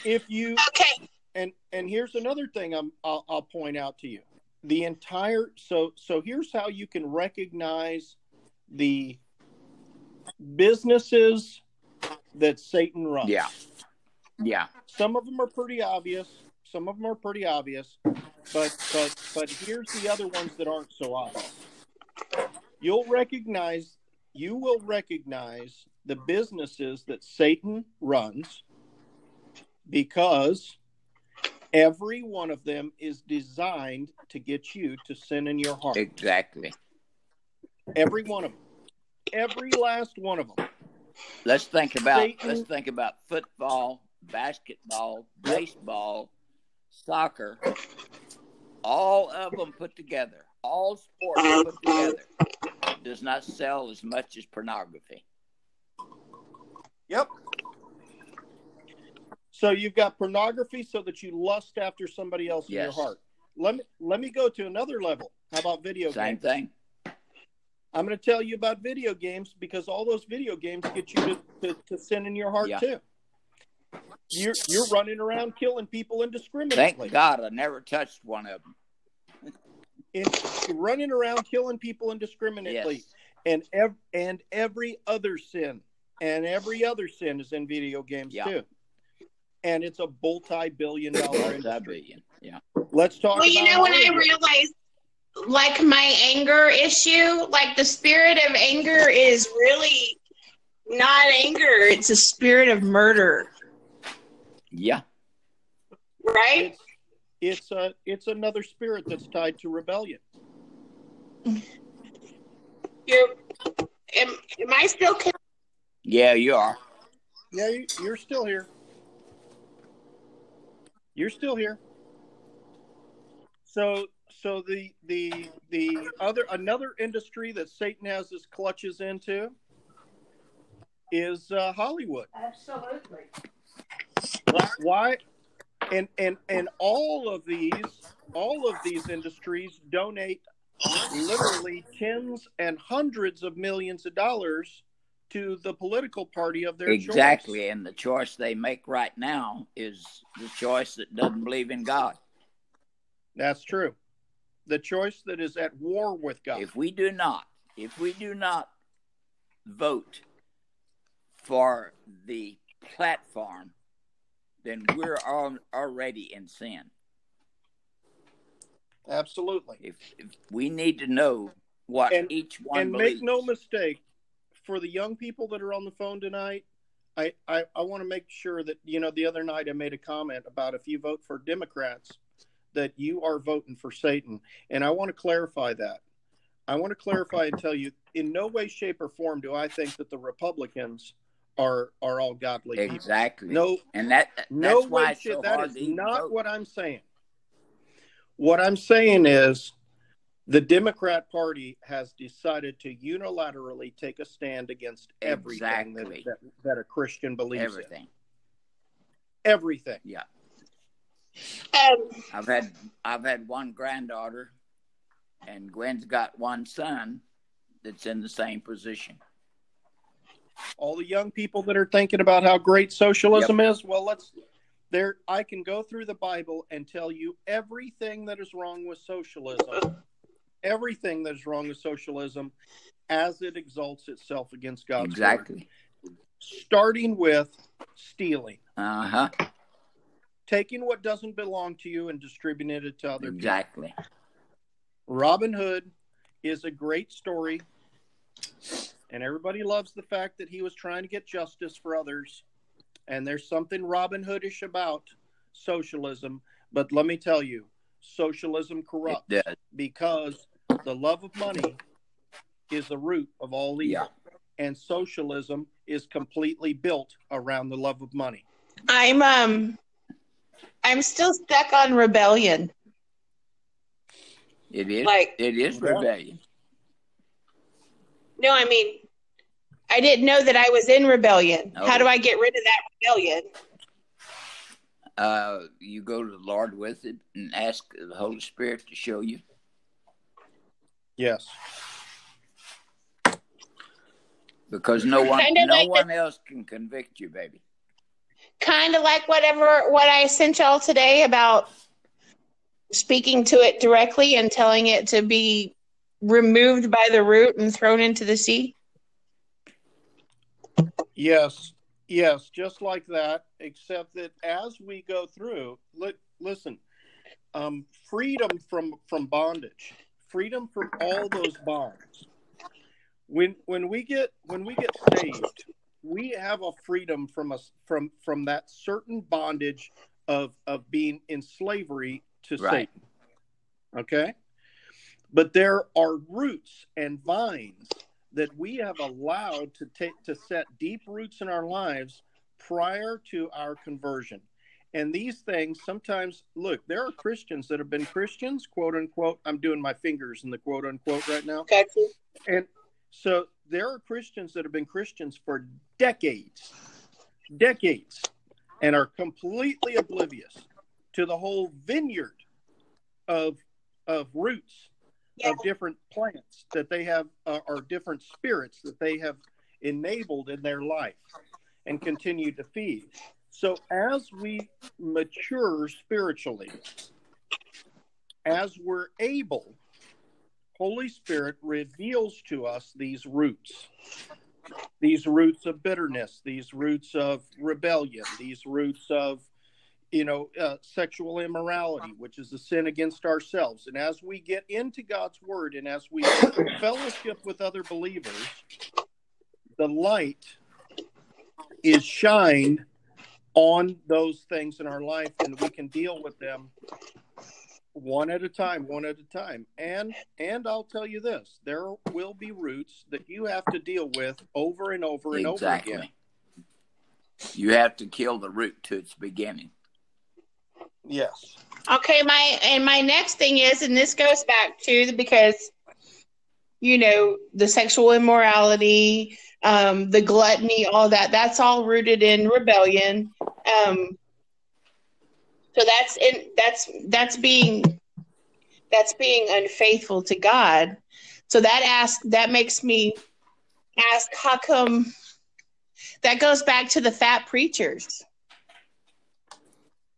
If you okay, and here's another thing I'll point out to you: the entire so here's how you can recognize the businesses that Satan runs. Yeah. Some of them are pretty obvious, but here's the other ones that aren't so obvious. You will recognize the businesses that Satan runs because every one of them is designed to get you to sin in your heart. Exactly. Every one of them. Every last one of them. Let's think about football, basketball, baseball, soccer, all of them put together. All sports put together does not sell as much as pornography. Yep. So you've got pornography so that you lust after somebody else in your heart. Let me go to another level. How about video games? Same thing. I'm going to tell you about video games because all those video games get you to sin in your heart too. You're running around killing people indiscriminately. Thank God I never touched one of them. It's running around killing people indiscriminately, and every other sin is in video games too, and it's a multi-billion-dollar industry. Let's talk. Well, about you know what I realized, like my anger issue, like the spirit of anger is really not anger; it's a spirit of murder. Yeah. Right. It's another spirit that's tied to rebellion. Am I still? Yeah, you are. Yeah, you're still here. You're still here. So the another industry that Satan has his clutches into is Hollywood. Absolutely. Why? And all of these industries donate literally tens and hundreds of millions of dollars to the political party of their choice. Exactly, and the choice they make right now is the choice that doesn't believe in God. That's true. The choice that is at war with God. If we do not vote for the platform, then we're already in sin. Absolutely. If we need to know what each one believes. Make no mistake, for the young people that are on the phone tonight, I want to make sure that, the other night I made a comment about if you vote for Democrats, that you are voting for Satan. And I want to clarify that. I want to clarify and tell you, in no way, shape, or form do I think that the Republicans are all godly people. Exactly. No, and that's why it's so hard to even vote. That is not what I'm saying. What I'm saying is the Democrat Party has decided to unilaterally take a stand against everything that a Christian believes in. Everything. Yeah. I've had one granddaughter, and Gwen's got one son that's in the same position. All the young people that are thinking about how great socialism is, well, I can go through the Bible and tell you everything that is wrong with socialism, as it exalts itself against God's word. Starting with stealing. Uh-huh. Taking what doesn't belong to you and distributing it to other people. Robin Hood is a great story. And everybody loves the fact that he was trying to get justice for others. And there's something Robin Hoodish about socialism. But let me tell you, socialism corrupts because the love of money is the root of all evil. Yeah. And socialism is completely built around the love of money. I'm still stuck on rebellion. It is rebellion. No, I mean, I didn't know that I was in rebellion. No. How do I get rid of that rebellion? You go to the Lord with it and ask the Holy Spirit to show you. Yes. Because no one else can convict you, baby. Kind of like what I sent y'all today about speaking to it directly and telling it to be removed by the root and thrown into the sea. Yes, just like that, except that as we go through, listen, freedom from bondage, freedom from all those bonds. When we get saved, we have a freedom from that certain bondage of being in slavery to Satan. Okay? But there are roots and vines that we have allowed to set deep roots in our lives prior to our conversion. And these things sometimes, look, there are Christians that have been Christians, quote unquote. I'm doing my fingers in the quote unquote right now. Gotcha. And so there are Christians that have been Christians for decades, and are completely oblivious to the whole vineyard of roots. Yeah. Of different plants that they have, or different spirits that they have enabled in their life and continue to feed. So as we mature spiritually, as we're able, Holy Spirit reveals to us these roots of bitterness, these roots of rebellion, these roots of sexual immorality, which is a sin against ourselves. And as we get into God's word and as we fellowship with other believers, the light is shined on those things in our life, and we can deal with them one at a time. And I'll tell you this, there will be roots that you have to deal with over and over and over again. You have to kill the root to its beginning. Yes. Okay, my next thing is, and this goes back to, because, the sexual immorality, the gluttony, all that, that's all rooted in rebellion. So that's being unfaithful to God. So that makes me ask, how come that goes back to the fat preachers?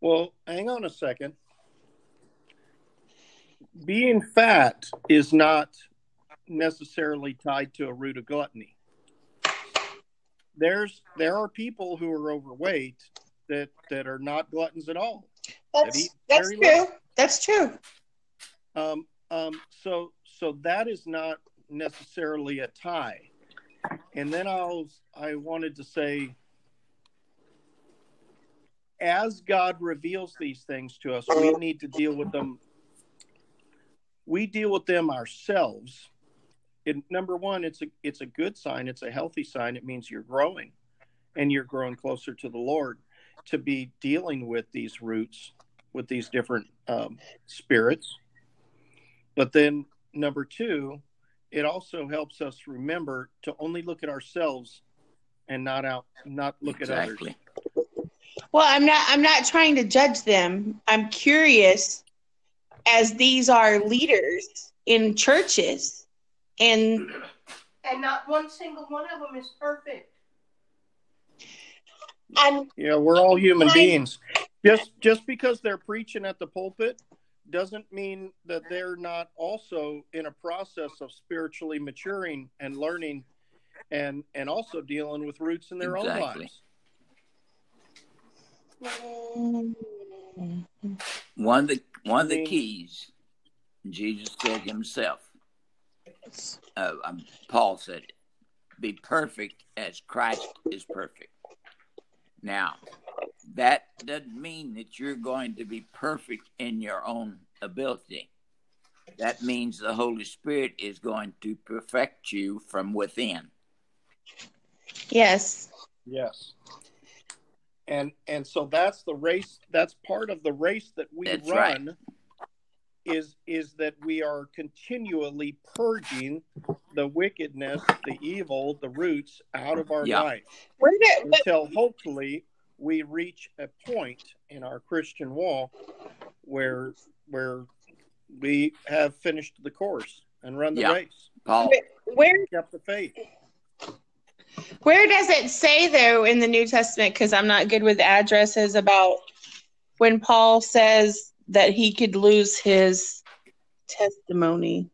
Well, hang on a second. Being fat is not necessarily tied to a root of gluttony. There are people who are overweight that are not gluttons at all. That's true. So that is not necessarily a tie. And then I wanted to say, as God reveals these things to us, we need to deal with them. We deal with them ourselves. And number one, it's a good sign. It's a healthy sign. It means you're growing, and you're growing closer to the Lord to be dealing with these roots, with these different spirits. But then number two, it also helps us remember to only look at ourselves and not look at others. Well, I'm not trying to judge them. I'm curious, as these are leaders in churches, and not one single one of them is perfect. We're all human beings. Just because they're preaching at the pulpit doesn't mean that they're not also in a process of spiritually maturing and learning and also dealing with roots in their own lives. One of the keys, Jesus said himself, Paul said it, be perfect as Christ is perfect. Now, that doesn't mean that you're going to be perfect in your own ability. That means the Holy Spirit is going to perfect you from within. Yes. Yes. And so that's the race. That's part of the race that we that's run. Right. Is that we are continually purging the wickedness, the evil, the roots out of our life until hopefully we reach a point in our Christian walk where we have finished the course and run the race. Paul, where kept the faith. Where does it say though in the New Testament? Because I'm not good with addresses about when Paul says that he could lose his testimony.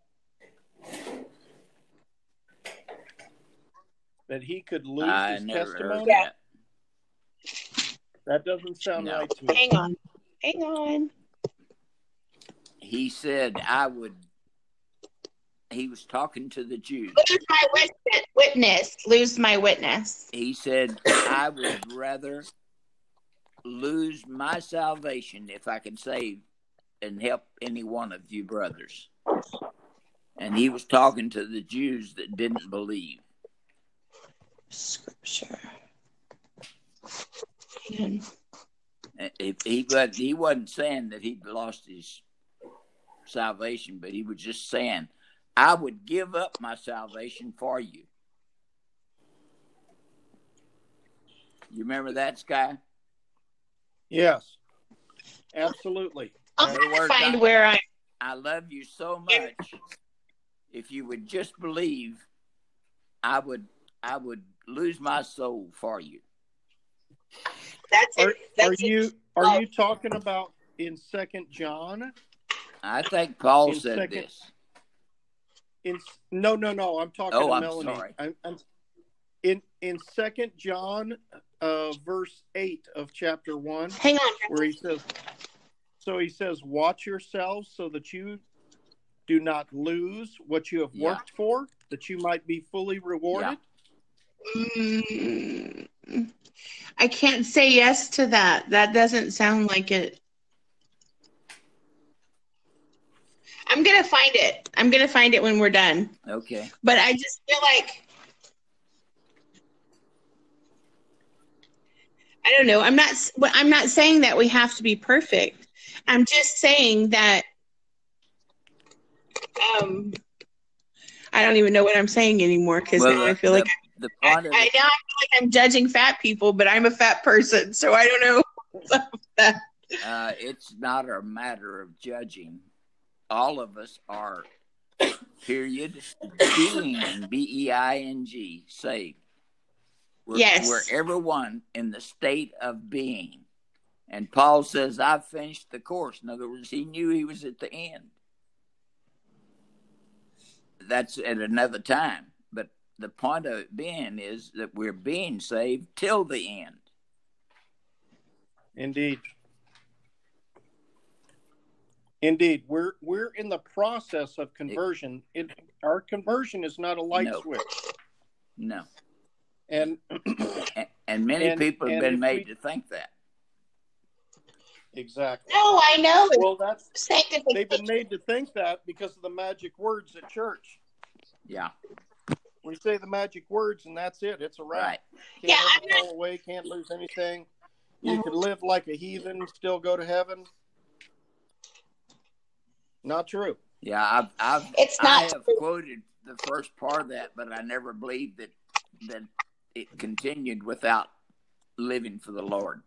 That he could lose his testimony? Yeah. That doesn't sound right to me. Hang on. He said, he was talking to the Jews. Lose my witness. Lose my witness. He said, I would rather lose my salvation if I can save and help any one of you brothers. And he was talking to the Jews that didn't believe. Scripture. He wasn't saying that he lost his salvation, but he was just saying, I would give up my salvation for you. You remember that, Sky? Yes, absolutely. I'll find where I love you so much. If you would just believe, I would lose my soul for you. That's it. Are you talking about in 2 John? I think Paul said this. No. I'm talking to Melanie. Sorry. I'm in 2 John. Verse 8 of chapter 1, where he says, watch yourselves so that you do not lose what you have worked for, that you might be fully rewarded. Yeah. I can't say yes to that. That doesn't sound like it. I'm going to find it when we're done. Okay. But I just feel like I don't know. I'm not saying that we have to be perfect. I'm just saying that I don't even know what I'm saying anymore because I feel like now I feel like I'm judging fat people, but I'm a fat person, so I don't know about that. It's not a matter of judging. All of us are. Period. Being B-E-I-N-G. Saved. We're everyone in the state of being. And Paul says, I've finished the course. In other words, he knew he was at the end. That's at another time. But the point of it being is that we're being saved till the end. Indeed. We're in the process of conversion. Our conversion is not a light switch. No. And many people have been made to think that. Exactly. No, I know. Well, that's they've been made to think that because of the magic words at church. Yeah. We say the magic words, and that's it. It's a wrap. Right. Can't fall away. Can't lose anything. You can live like a heathen, still go to heaven. Not true. Yeah, I have quoted the first part of that, but I never believed that it continued without living for the Lord.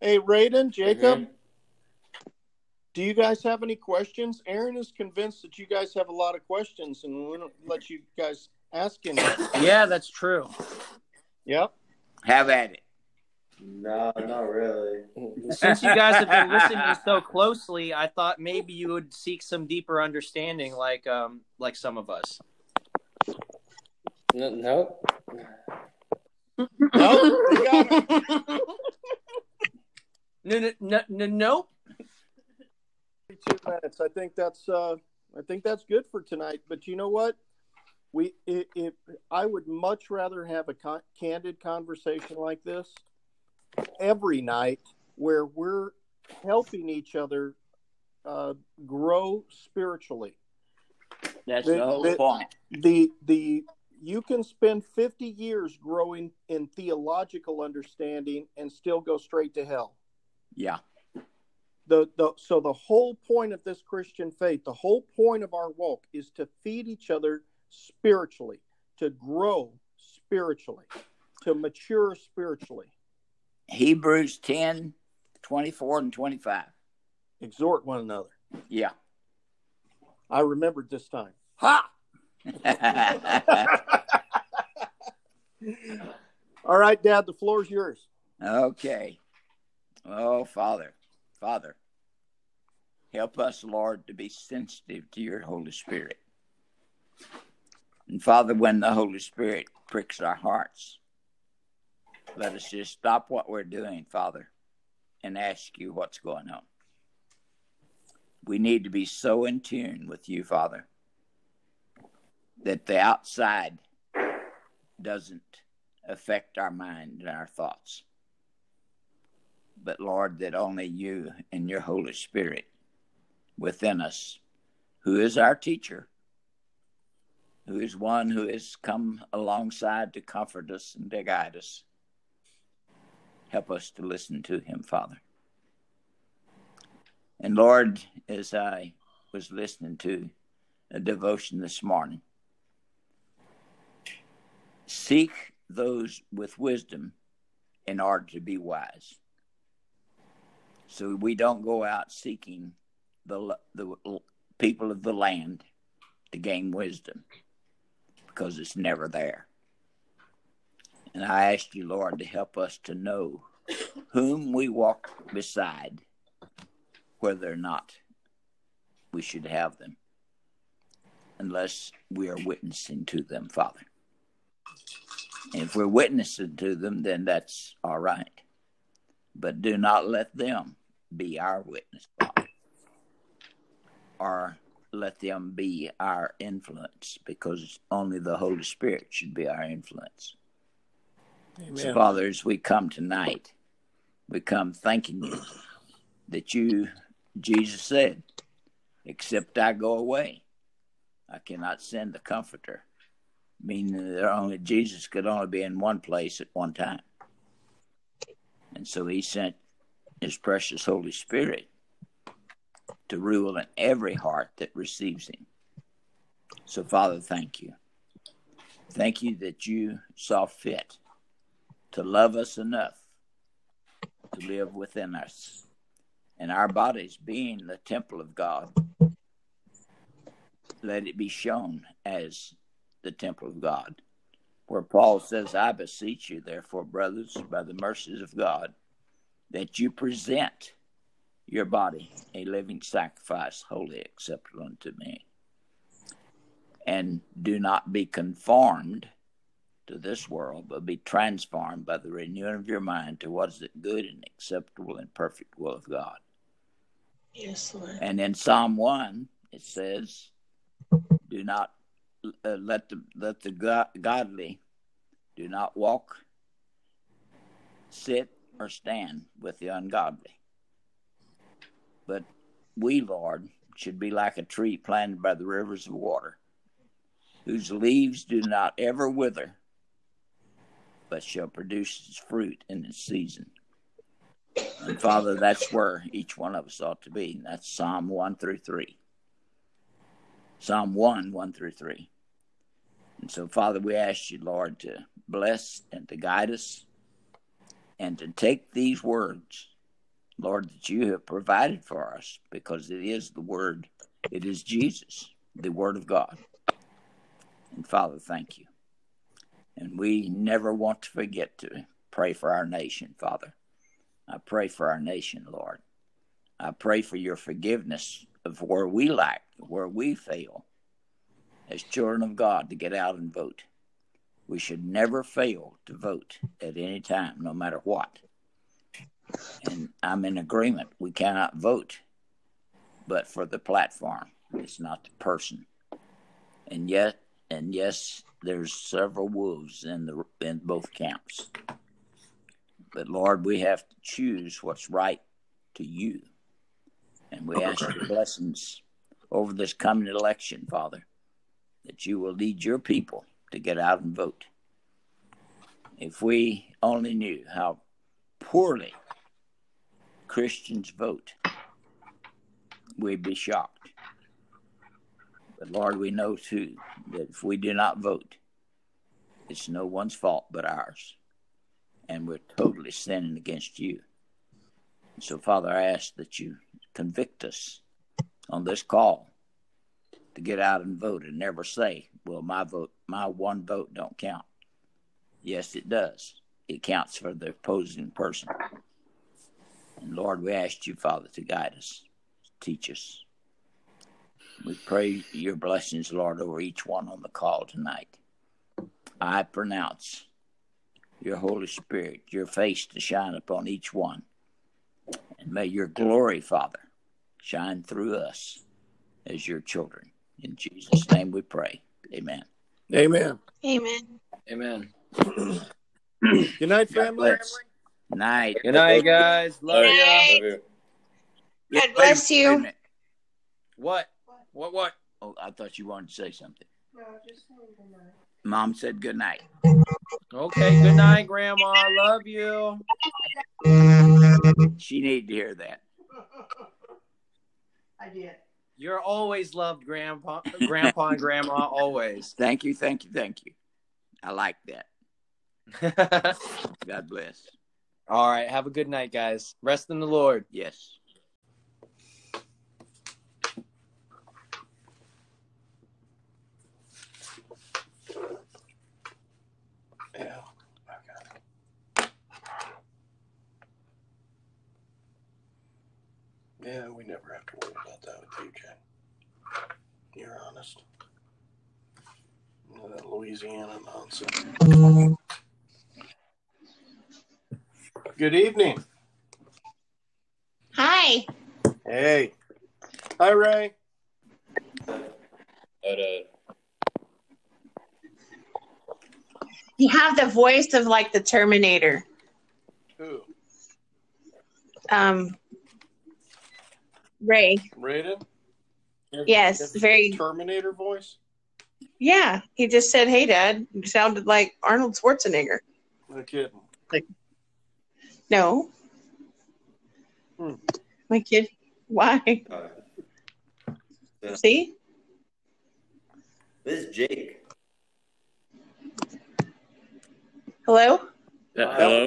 Hey, Raiden, Jacob, do you guys have any questions? Aaron is convinced that you guys have a lot of questions, and we don't let you guys ask any. Yeah, that's true. Yep. Have at it. No, not really. Since you guys have been listening so closely, I thought maybe you would seek some deeper understanding like some of us. No. 2 minutes. I think that's good for tonight. But you know what? I would much rather have a candid conversation like this every night, where we're helping each other grow spiritually. That's the whole point. You can spend 50 years growing in theological understanding and still go straight to hell. Yeah. So the whole point of this Christian faith, the whole point of our walk is to feed each other spiritually, to grow spiritually, to mature spiritually. Hebrews 10, 24 and 25. Exhort one another. Yeah. I remembered this time. Ha! All right, Dad, the floor is yours. Okay. Oh, Father, help us, Lord, to be sensitive to your Holy Spirit. And Father, when the Holy Spirit pricks our hearts, let us just stop what we're doing, Father, and ask you what's going on. We need to be so in tune with you, Father, that the outside doesn't affect our mind and our thoughts. But, Lord, that only you and your Holy Spirit within us, who is our teacher, who is one who has come alongside to comfort us and to guide us, help us to listen to him, Father. And Lord, as I was listening to a devotion this morning, seek those with wisdom in order to be wise. So we don't go out seeking the people of the land to gain wisdom, because it's never there. And I ask you, Lord, to help us to know whom we walk beside, whether or not we should have them, unless we are witnessing to them, Father. And if we're witnessing to them, then that's all right. But do not let them be our witness, Father, or let them be our influence, because only the Holy Spirit should be our influence. Amen. So, Father, as we come tonight, we come thanking you that you, Jesus said, except I go away, I cannot send the Comforter, meaning that only Jesus could only be in one place at one time. And so he sent his precious Holy Spirit to rule in every heart that receives him. So, Father, thank you. Thank you that you saw fit to love us enough to live within us, and our bodies being the temple of God, let it be shown as the temple of God, where Paul says, I beseech you, therefore, brothers, by the mercies of God, that you present your body a living sacrifice, wholly acceptable unto me. And do not be conformed to this world, but be transformed by the renewing of your mind to what is the good and acceptable and perfect will of God. Yes, Lord. And in Psalm 1, it says, do not let the godly do not walk, sit, or stand with the ungodly. But we, Lord, should be like a tree planted by the rivers of water, whose leaves do not ever wither, but shall produce its fruit in its season. And Father, that's where each one of us ought to be. And that's Psalm 1 through 3. Psalm 1, 1 through 3. And so, Father, we ask you, Lord, to bless and to guide us and to take these words, Lord, that you have provided for us, because it is the Word. It is Jesus, the Word of God. And, Father, thank you. And we never want to forget to pray for our nation, Father. I pray for our nation, Lord. I pray for your forgiveness of where we lack, where we fail. As children of God, to get out and vote. We should never fail to vote at any time, no matter what. And I'm in agreement. We cannot vote, but for the platform. It's not the person. And yes, there's several wolves in both camps. But Lord, we have to choose what's right to you. And we ask your blessings over this coming election, Father, that you will lead your people to get out and vote. If we only knew how poorly Christians vote, we'd be shocked. But Lord, we know too that if we do not vote, it's no one's fault but ours. And we're totally sinning against you. So, Father, I ask that you convict us on this call to get out and vote and never say, well, my one vote don't count. Yes, it does. It counts for the opposing person. And Lord, we ask you, Father, to guide us, teach us. We pray your blessings, Lord, over each one on the call tonight. I pronounce your Holy Spirit, your face to shine upon each one. And may your glory, Father, shine through us as your children. In Jesus' name we pray. Amen. Amen. Amen. Amen. Good night, family. Good night. Good night, guys. Love you. God bless you. What? Oh, I thought you wanted to say something. No, just good night. Mom said good night. Okay, good night, Grandma. I love you. She needed to hear that. I did. You're always loved, Grandpa and Grandma, always. Thank you. I like that. God bless. All right, have a good night, guys. Rest in the Lord. Yes. Yeah, we never have to worry about that with you, Jen. You're honest. That Louisiana nonsense. Good evening. Hi. Hey. Hi, Ray. You have the voice of like the Terminator. Who? Ray. Raiden? Yes, very Terminator voice? Yeah, he just said, hey, Dad. You sounded like Arnold Schwarzenegger. No kidding. Like, no. My kid, why? Yeah. See? This is Jake. Hello? Hello?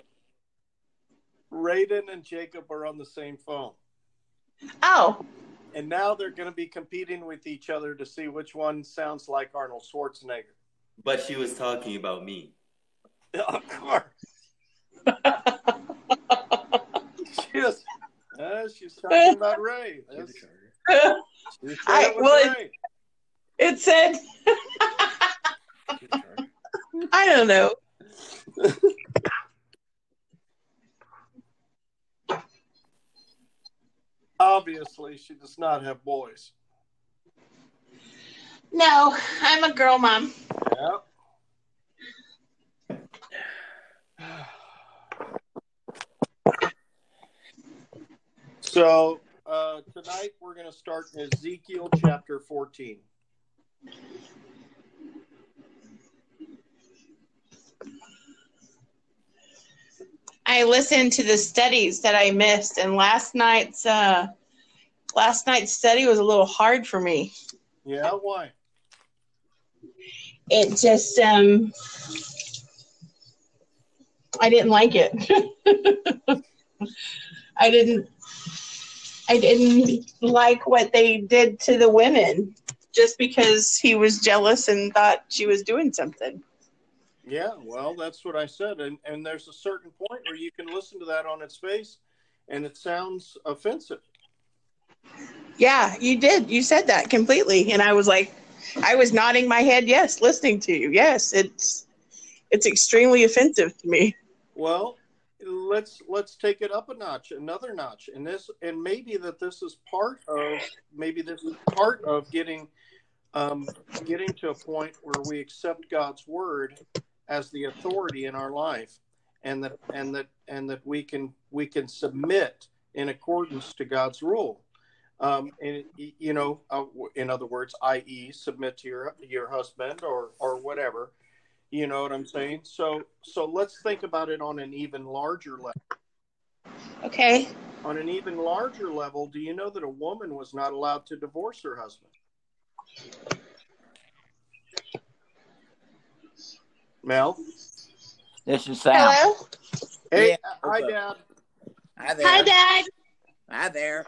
Raiden and Jacob are on the same phone. Oh. And now they're going to be competing with each other to see which one sounds like Arnold Schwarzenegger. But she was talking about me. Of course. She's talking about Ray. Ray. It said, I don't know. Obviously, she does not have boys. No, I'm a girl mom. Yep. So, tonight we're going to start in Ezekiel chapter 14. I listened to the studies that I missed, and last night's study was a little hard for me. Yeah, why? It just I didn't like it. I didn't like what they did to the women just because he was jealous and thought she was doing something. Yeah, well, that's what I said. And there's a certain point where you can listen to that on its face, and it sounds offensive. Yeah, you did. You said that completely. And I was like, I was nodding my head, yes, listening to you. Yes, it's extremely offensive to me. Well, let's take it up a notch, another notch. And maybe this is part of getting getting to a point where we accept God's word as the authority in our life, and that we can submit in accordance to God's rule. And you know, in other words, i.e., submit to your husband or whatever. You know what I'm saying? So let's think about it on an even larger level. Okay. On an even larger level, do you know that a woman was not allowed to divorce her husband? Mel? This is Sal. Hello? Hey, yeah, hi, Dad. Hi there. Hi, Dad. Hi there.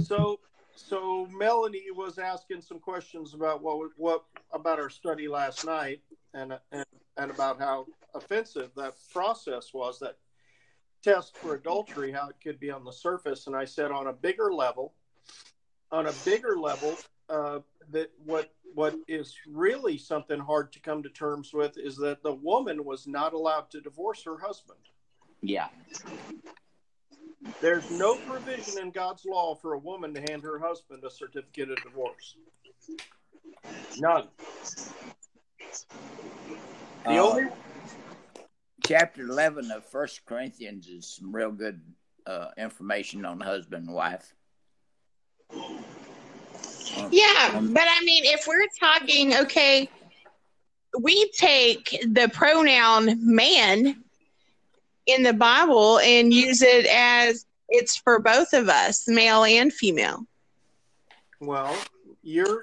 So Melanie was asking some questions about what about our study last night, and about how offensive that process was, that test for adultery, how it could be on the surface. And I said on a bigger level, that what is really something hard to come to terms with is that the woman was not allowed to divorce her husband. Yeah. There's no provision in God's law for a woman to hand her husband a certificate of divorce. None. The only Chapter 11 of 1 Corinthians is some real good information on husband and wife. Yeah, but I mean, if we're talking, okay, we take the pronoun man in the Bible and use it as it's for both of us, male and female. Well, you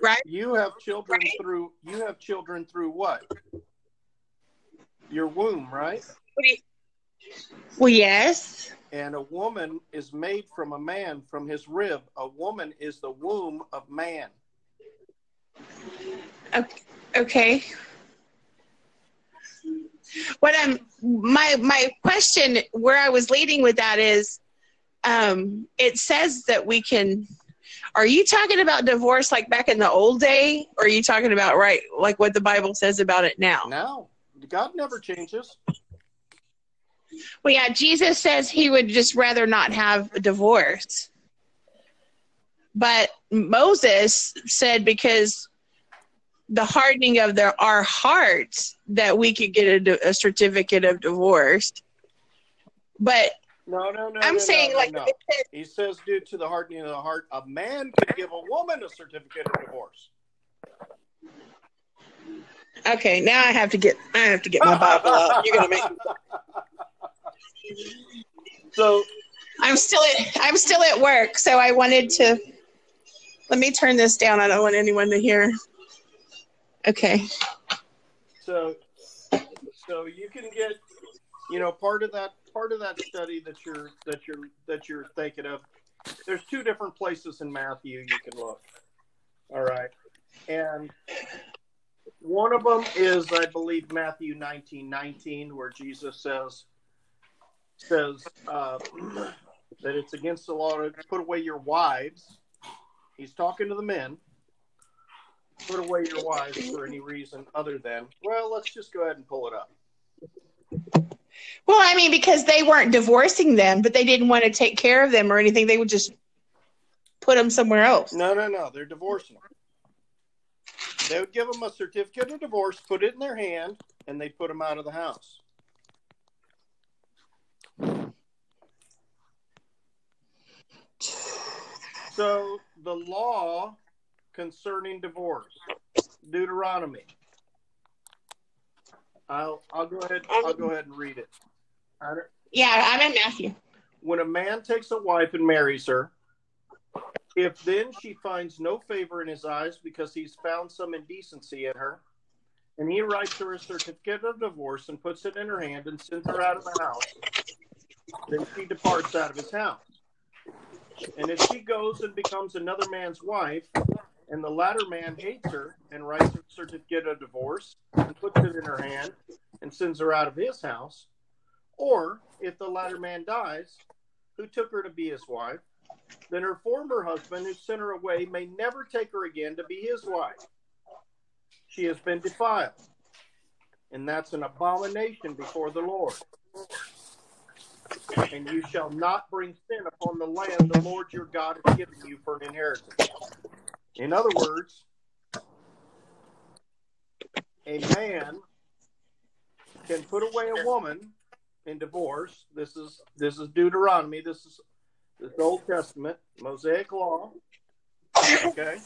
have children through what? Your womb, right? Well, yes. And a woman is made from a man, from his rib. A woman is the womb of man. Okay. My question, where I was leading with that is, it says that we can. Are you talking about divorce like back in the old day, or are you talking about like what the Bible says about it now? No. God never changes. Well, yeah, Jesus says he would just rather not have a divorce. But Moses said because the hardening of our hearts that we could get a certificate of divorce. But no. I'm saying. He says due to the hardening of the heart, a man could give a woman a certificate of divorce. Okay, now I have to get my Bible out. You're gonna make me. So I'm still at work, so I wanted to let me turn this down. I don't want anyone to hear. Okay. So you can get, you know, part of that study that you're thinking of. There's two different places in Matthew you can look. All right, and one of them is, I believe, Matthew 19:19, where Jesus says that it's against the law to put away your wives. He's talking to the men. Put away your wives for any reason other than, well, let's just go ahead and pull it up. Well, I mean, because they weren't divorcing them, but they didn't want to take care of them or anything. They would just put them somewhere else. No. They're divorcing them. They would give them a certificate of divorce, put it in their hand, and they put them out of the house. So the law concerning divorce, Deuteronomy. I'll go ahead and read it. I'm in Matthew. When a man takes a wife and marries her, if then she finds no favor in his eyes because he's found some indecency in her, and he writes her a certificate of divorce and puts it in her hand and sends her out of the house, then she departs out of his house. And if she goes and becomes another man's wife, and the latter man hates her and writes her a certificate of divorce and puts it in her hand and sends her out of his house, or if the latter man dies, who took her to be his wife, then her former husband who sent her away may never take her again to be his wife. She has been defiled, and that's an abomination before the Lord. And you shall not bring sin upon the land the Lord your God has given you for an inheritance. In other words, a man can put away a woman in divorce. This is Deuteronomy. This is This Old Testament, Mosaic law. Okay.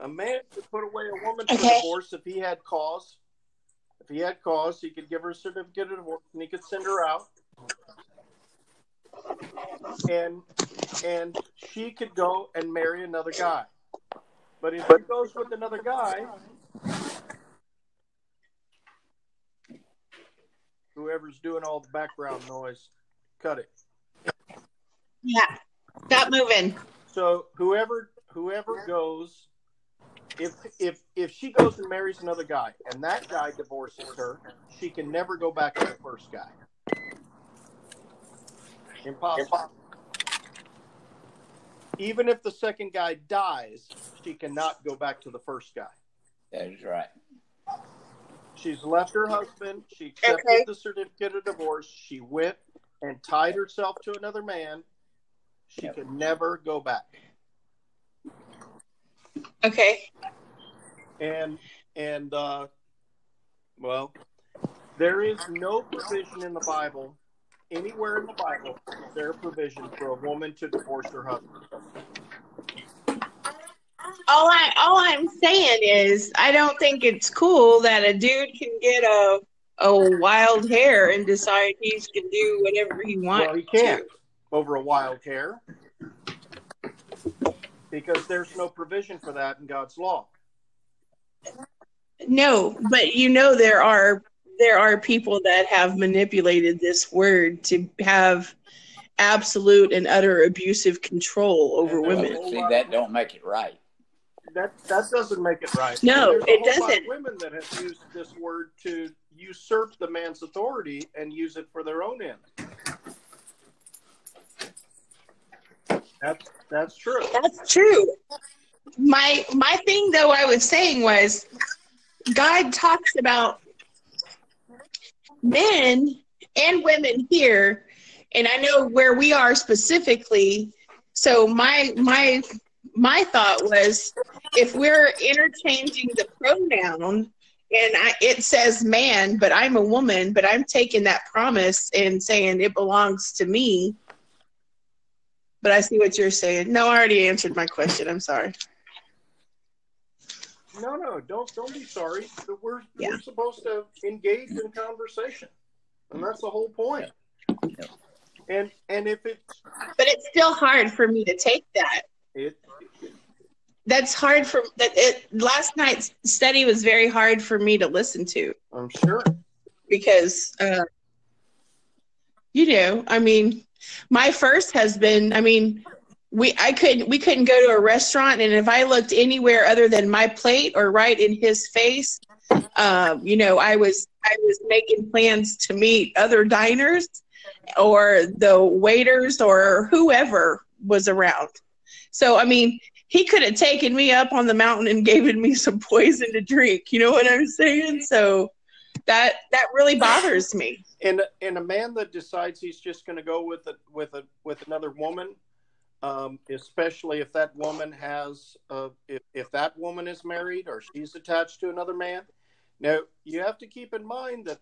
A man could put away a woman for divorce if he had cause. If he had cause, he could give her a certificate of divorce and he could send her out. And she could go and marry another guy. But if she goes with another guy, whoever's doing all the background noise, cut it. Yeah. Stop moving. So whoever goes, if she goes and marries another guy and that guy divorces her, she can never go back to the first guy. Impossible. Even if the second guy dies, she cannot go back to the first guy. That is right. She's left her husband. She accepted the certificate of divorce. She went and tied herself to another man. She could never go back. Okay. And well, there is no provision in the Bible, anywhere in the Bible, there is provision for a woman to divorce her husband. All I'm saying is, I don't think it's cool that a dude can get a wild hair and decide he can do whatever he wants. Well, he can't over a wild hair because there's no provision for that in God's law. No, but you know there are people that have manipulated this word to have absolute and utter abusive control over women. See, that don't make it right. That doesn't make it right. No, it doesn't. There's a whole lot of women that have used this word to usurp the man's authority and use it for their own end. That's true. That's true. My thing, though, I was saying was, God talks about men and women here, and I know where we are specifically. So my thought was, if we're interchanging the pronoun, and it says man, but I'm a woman, but I'm taking that promise and saying it belongs to me. But I see what you're saying. No, I already answered my question. I'm sorry. No, don't be sorry. We're supposed to engage in conversation, and that's the whole point. And if it's, but it's still hard for me to take that. That's hard for that. Last night's study was very hard for me to listen to. I'm sure, because my first husband. We couldn't go to a restaurant, and if I looked anywhere other than my plate or right in his face, I was making plans to meet other diners or the waiters or whoever was around. So, he could have taken me up on the mountain and given me some poison to drink. You know what I'm saying? So that really bothers me. And a man that decides he's just going to go with another woman, especially if that woman has, if that woman is married or she's attached to another man. Now, you have to keep in mind that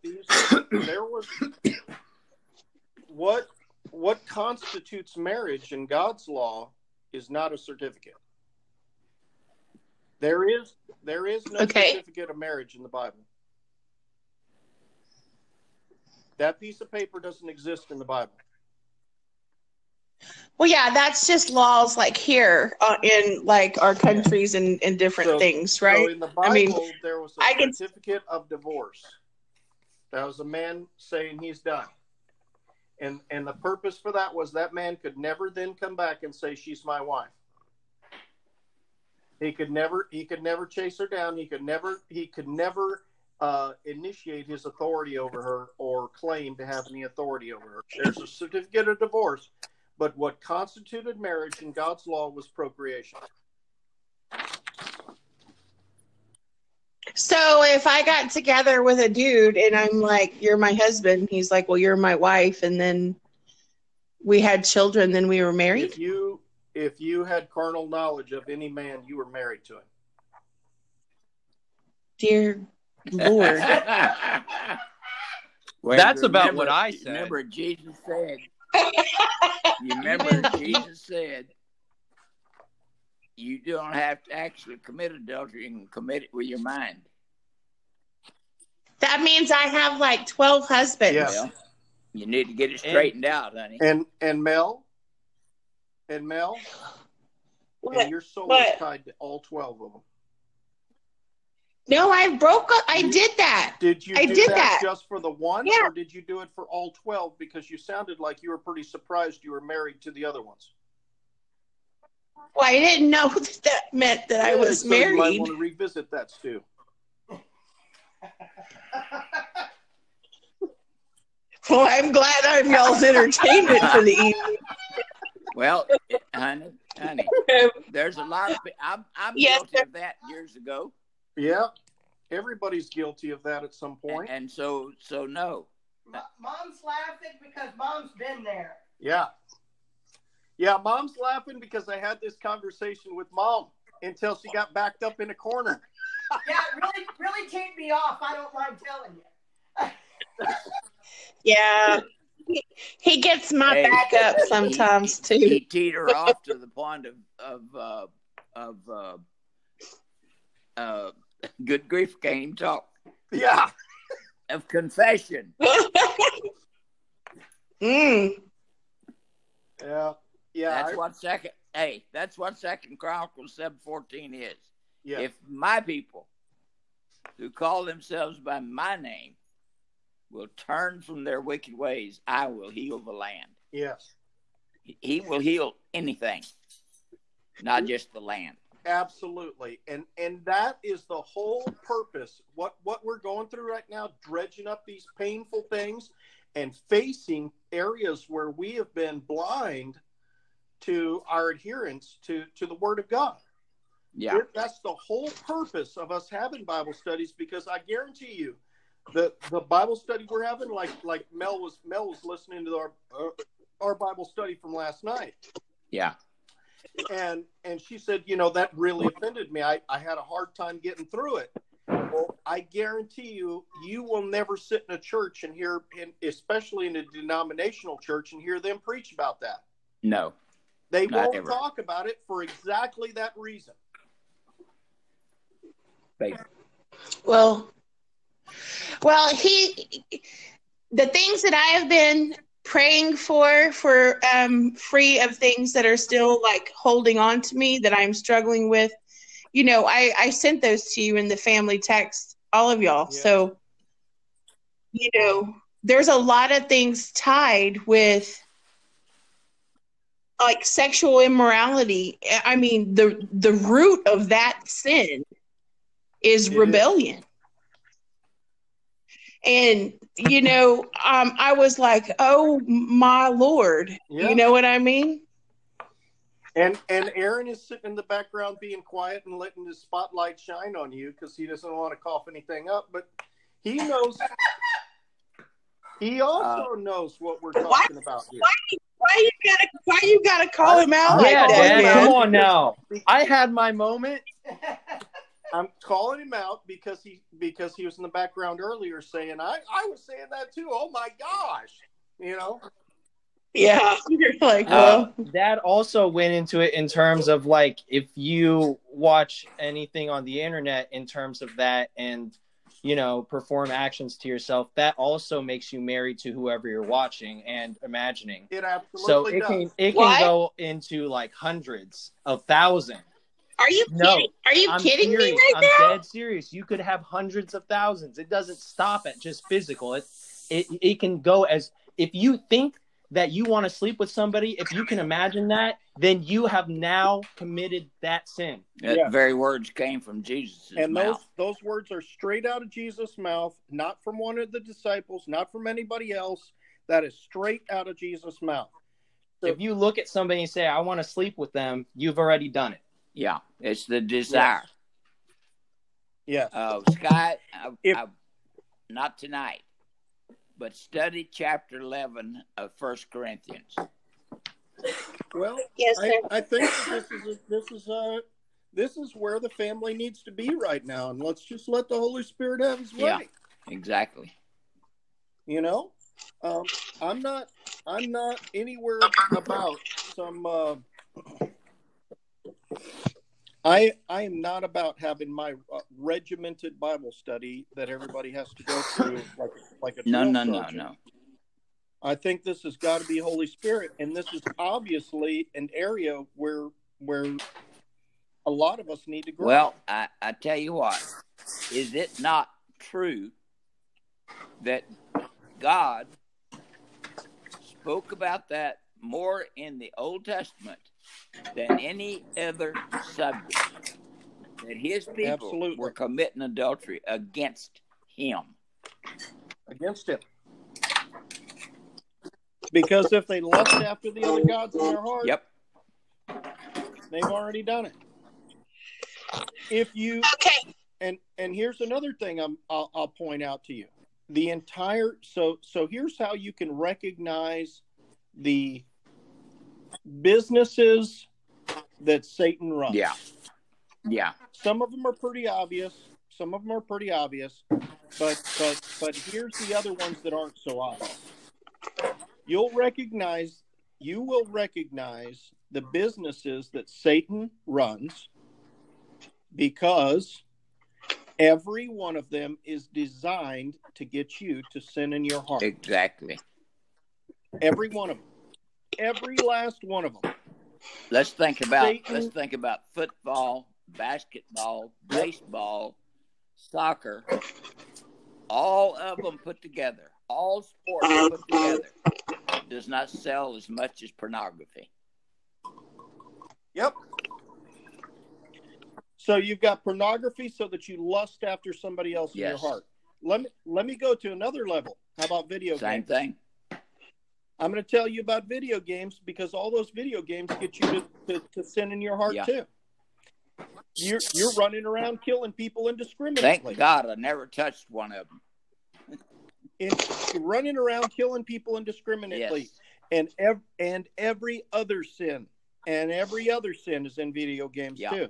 what constitutes marriage in God's law is not a certificate. There is no certificate of marriage in the Bible. That piece of paper doesn't exist in the Bible. Well, yeah, that's just laws like here in like our countries and different things, right? So in the Bible, there was a certificate of divorce. That was a man saying he's done. And the purpose for that was that man could never then come back and say, she's my wife. He could never chase her down. He could never initiate his authority over her or claim to have any authority over her. There's a certificate of divorce, but what constituted marriage in God's law was procreation. So if I got together with a dude and I'm like, you're my husband, he's like, well, you're my wife, and then we had children, then we were married? If you had carnal knowledge of any man, you were married to him. Dear Lord. That's about what I said. Remember, Jesus said, You remember Jesus said, you don't have to actually commit adultery. You can commit it with your mind. That means I have like 12 husbands. Yes. Well, you need to get it straightened out, honey. And Mel, what? And your soul what? Is tied to all 12 of them. No, I broke up. I did that. Did you do that just for the one? Yeah. Or did you do it for all 12? Because you sounded like you were pretty surprised you were married to the other ones. Well, I didn't know that meant that I was married. You might want to revisit that, Stu. Well, I'm glad I'm y'all's entertainment for the evening. Well, honey, there's a lot of... I'm guilty of that years ago. Yeah, everybody's guilty of that at some point. And so no. Mom's laughing because Mom's been there. Yeah. Yeah, Mom's laughing because I had this conversation with Mom until she got backed up in a corner. Yeah, really take me off. I don't mind telling you. Yeah. He gets my back up sometimes, too. He teeter off to the point of good grief, can't even talk. Yeah. Of confession. Yeah. Yeah, that's what 2 Chronicles 7:14 is. Yeah. If my people who call themselves by my name will turn from their wicked ways, I will heal the land. Yes. He will heal anything, not just the land. Absolutely. And that is the whole purpose. What we're going through right now, dredging up these painful things and facing areas where we have been blind to our adherence to the Word of God. Yeah. That's the whole purpose of us having Bible studies, because I guarantee you the Bible study we're having, like Mel was listening to our Bible study from last night. Yeah. And she said, you know, that really offended me. I had a hard time getting through it. Well, I guarantee you will never sit in a church and hear, especially in a denominational church, and hear them preach about that. No. They won't talk about it for exactly that reason. Well, the things that I have been praying for free of things that are still like holding on to me that I'm struggling with. You know, I sent those to you in the family text, all of y'all. Yeah. So, you know, there's a lot of things tied with like sexual immorality. I mean, the root of that sin is rebellion. And, you know, I was like, oh, my Lord. Yeah. You know what I mean? And Aaron is sitting in the background being quiet and letting his spotlight shine on you because he doesn't want to cough anything up. But he knows. He also knows what we're talking about here. Why you gotta call him out like that? Man. Come on now. I had my moment. I'm calling him out because he was in the background earlier saying I was saying that too. Oh my gosh, you know. Yeah, you're like, well, that also went into it in terms of like if you watch anything on the internet in terms of that, and you know, perform actions to yourself, that also makes you married to whoever you're watching and imagining. It absolutely does. So it can go into like hundreds of thousands. Are you kidding? Are you kidding me right now? I'm dead serious. You could have hundreds of thousands. It doesn't stop at just physical. It can go as if you think that you want to sleep with somebody, if you can imagine that, then you have now committed that sin. That very words came from Jesus' mouth. And those words are straight out of Jesus' mouth, not from one of the disciples, not from anybody else. That is straight out of Jesus' mouth. So if you look at somebody and say, I want to sleep with them, you've already done it. Yeah, it's the desire. Yeah. Scott, not tonight. But study chapter 11 of 1 Corinthians. Well, yes, sir. I think this is where the family needs to be right now, and let's just let the Holy Spirit have His way. Yeah, exactly. You know, I'm not I'm not anywhere about some. I am not about having my regimented Bible study that everybody has to go through like a No. I think this has got to be Holy Spirit, and this is obviously an area where a lot of us need to grow. Well, I tell you what, is it not true that God spoke about that more in the Old Testament than any other subject, that his people Absolutely. Were committing adultery against him? Against him. Because if they lust after the other gods in their heart, yep, they've already done it. If you okay, and here's another thing I'll point out to you. The entire so here's how you can recognize the businesses that Satan runs. Yeah. Some of them are pretty obvious, but here's the other ones that aren't so obvious. You will recognize the businesses that Satan runs, because every one of them is designed to get you to sin in your heart. Exactly. Every one of them. Every last one of them. Let's think about football, basketball, baseball, soccer, all of them put together. All sports put together does not sell as much as pornography. Yep. So you've got pornography so that you lust after somebody else yes. in your heart. Let me go to another level. How about video games? Same thing. I'm going to tell you about video games, because all those video games get you to sin in your heart yeah. too. You're running around killing people indiscriminately. Thank God I never touched one of them. It's running around killing people indiscriminately, yes. and every other sin is in video games yeah. too,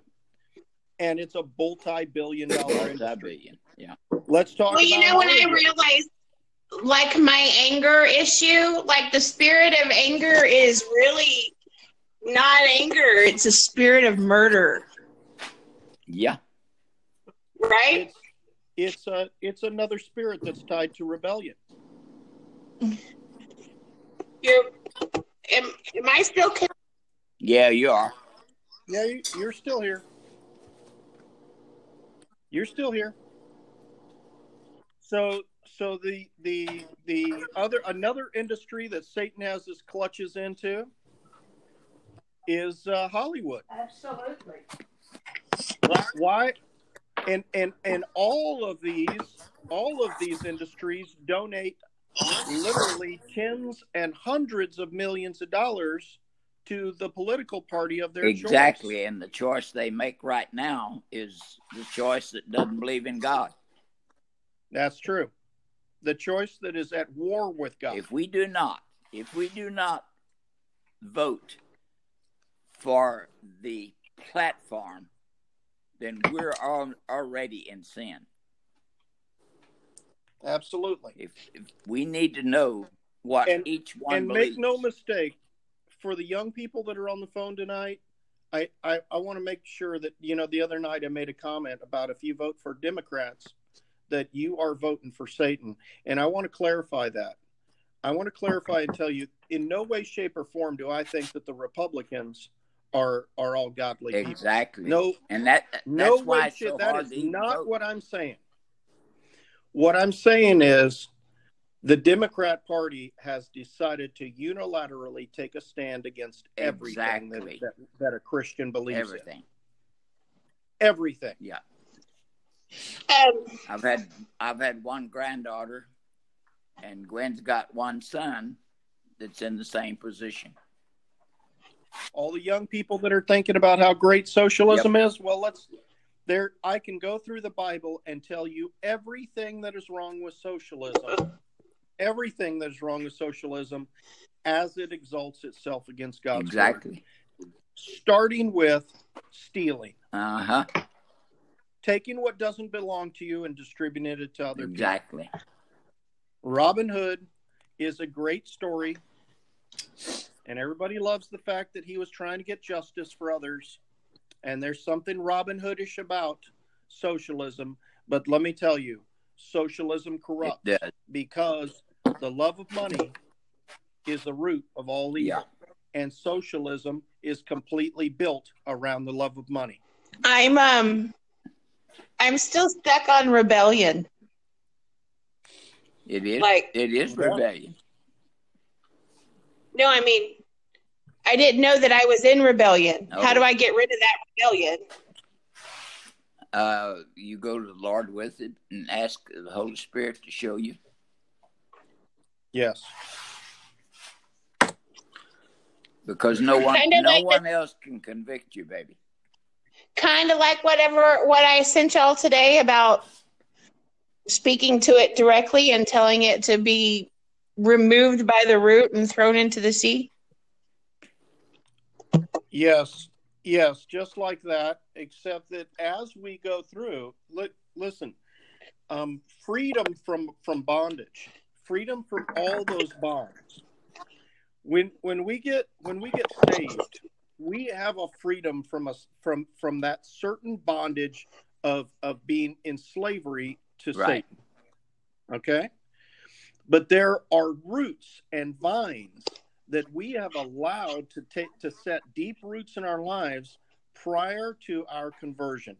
and it's a multi-billion-dollar industry. Yeah. Let's talk. Well, you know what I realized, like my anger issue, like the spirit of anger is really not anger; it's a spirit of murder. Yeah. Right. It's another spirit that's tied to rebellion. Am I still connected? Yeah, you are. Yeah, you're still here. You're still here. So the another industry that Satan has his clutches into is Hollywood. Absolutely. Why? And all of these industries donate literally tens and hundreds of millions of dollars to the political party of their choice. Exactly, and the choice they make right now is the choice that doesn't believe in God. That's true. The choice that is at war with God. If we do not vote for the platform, then we're already in sin. Absolutely. If we need to know what each one believes. And make no mistake, for the young people that are on the phone tonight, I want to make sure that, you know, the other night I made a comment about if you vote for Democrats, that you are voting for Satan. And I want to clarify that. I want to clarify and tell you, in no way, shape, or form do I think that the Republicans are all godly people. Exactly. No, and that's why it's so hard to even vote. That is not what I'm saying. What I'm saying is the Democrat Party has decided to unilaterally take a stand against everything exactly. that a Christian believes everything. In. Everything. Yeah. I've had one granddaughter, and Gwen's got one son that's in the same position. All the young people that are thinking about how great socialism yep. is, well, I can go through the Bible and tell you everything that is wrong with socialism, as it exalts itself against God's Exactly. word. Starting with stealing. Uh-huh. Taking what doesn't belong to you and distributing it to other Exactly. people. Exactly. Robin Hood is a great story. And everybody loves the fact that he was trying to get justice for others. And there's something Robin Hoodish about socialism. But let me tell you, socialism corrupts, because the love of money is the root of all evil. Yeah. And socialism is completely built around the love of money. I'm still stuck on rebellion. It is like, it is rebellion. No, I mean, I didn't know that I was in rebellion. No. How do I get rid of that rebellion? You go to the Lord with it and ask the Holy Spirit to show you. Yes. Because no one else can convict you, baby. Kind of like what I sent y'all today about speaking to it directly and telling it to be removed by the root and thrown into the sea. Yes, just like that, except that as we go through, listen, freedom from bondage, freedom from all those bonds. When we get saved, we have a freedom from that certain bondage of being in slavery to Satan. Okay? But there are roots and vines that we have allowed to set deep roots in our lives prior to our conversion.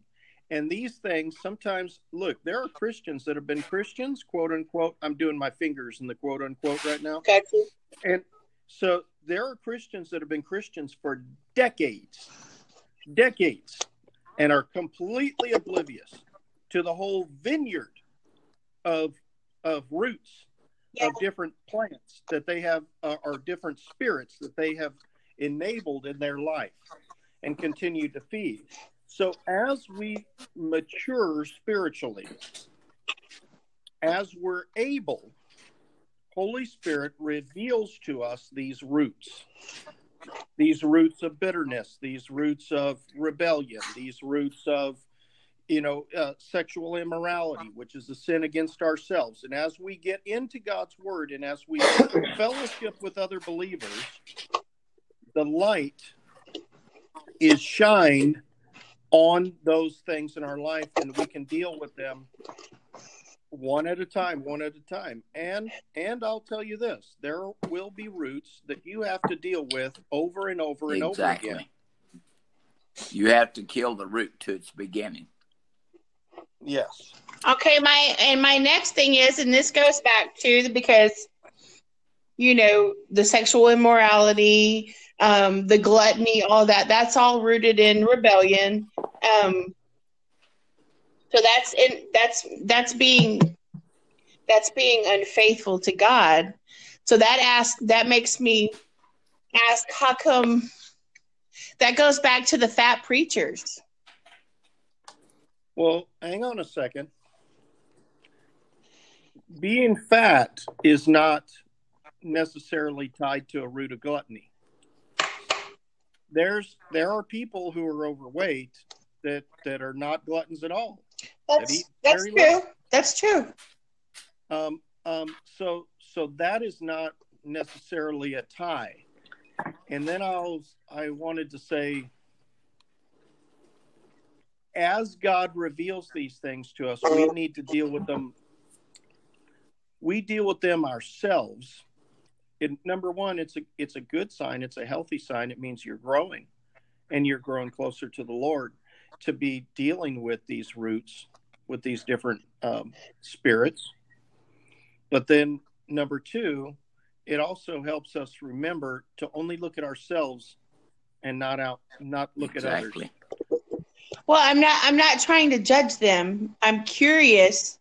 And these things sometimes, look, there are Christians that have been Christians, quote unquote. I'm doing my fingers in the quote unquote right now. Gotcha. And so there are Christians that have been Christians for decades, and are completely oblivious to the whole vineyard of roots, of different plants that they have, or different spirits that they have enabled in their life and continue to feed. So as we mature spiritually, as we're able, Holy Spirit reveals to us these roots of bitterness, these roots of rebellion, these roots of, sexual immorality, which is a sin against ourselves. And as we get into God's word and as we fellowship with other believers, the light is shined on those things in our life, and we can deal with them one at a time. And I'll tell you this, there will be roots that you have to deal with over and over and over again. You have to kill the root to its beginning. Yes. Okay, my next thing is, and this goes back to, because, the sexual immorality, the gluttony, all that, that's all rooted in rebellion. So that's being unfaithful to God. So that makes me ask, how come that goes back to the fat preachers? Well, hang on a second. Being fat is not necessarily tied to a root of gluttony. There are people who are overweight that are not gluttons at all. That's true. Little. That's true. So that is not necessarily a tie. And then I wanted to say, as God reveals these things to us, we need to deal with them. We deal with them ourselves. And number one, it's a good sign. It's a healthy sign. It means you're growing, and you're growing closer to the Lord to be dealing with these roots, with these different spirits. But then number two, it also helps us remember to only look at ourselves and not look at others. Well, I'm not trying to judge them. I'm curious,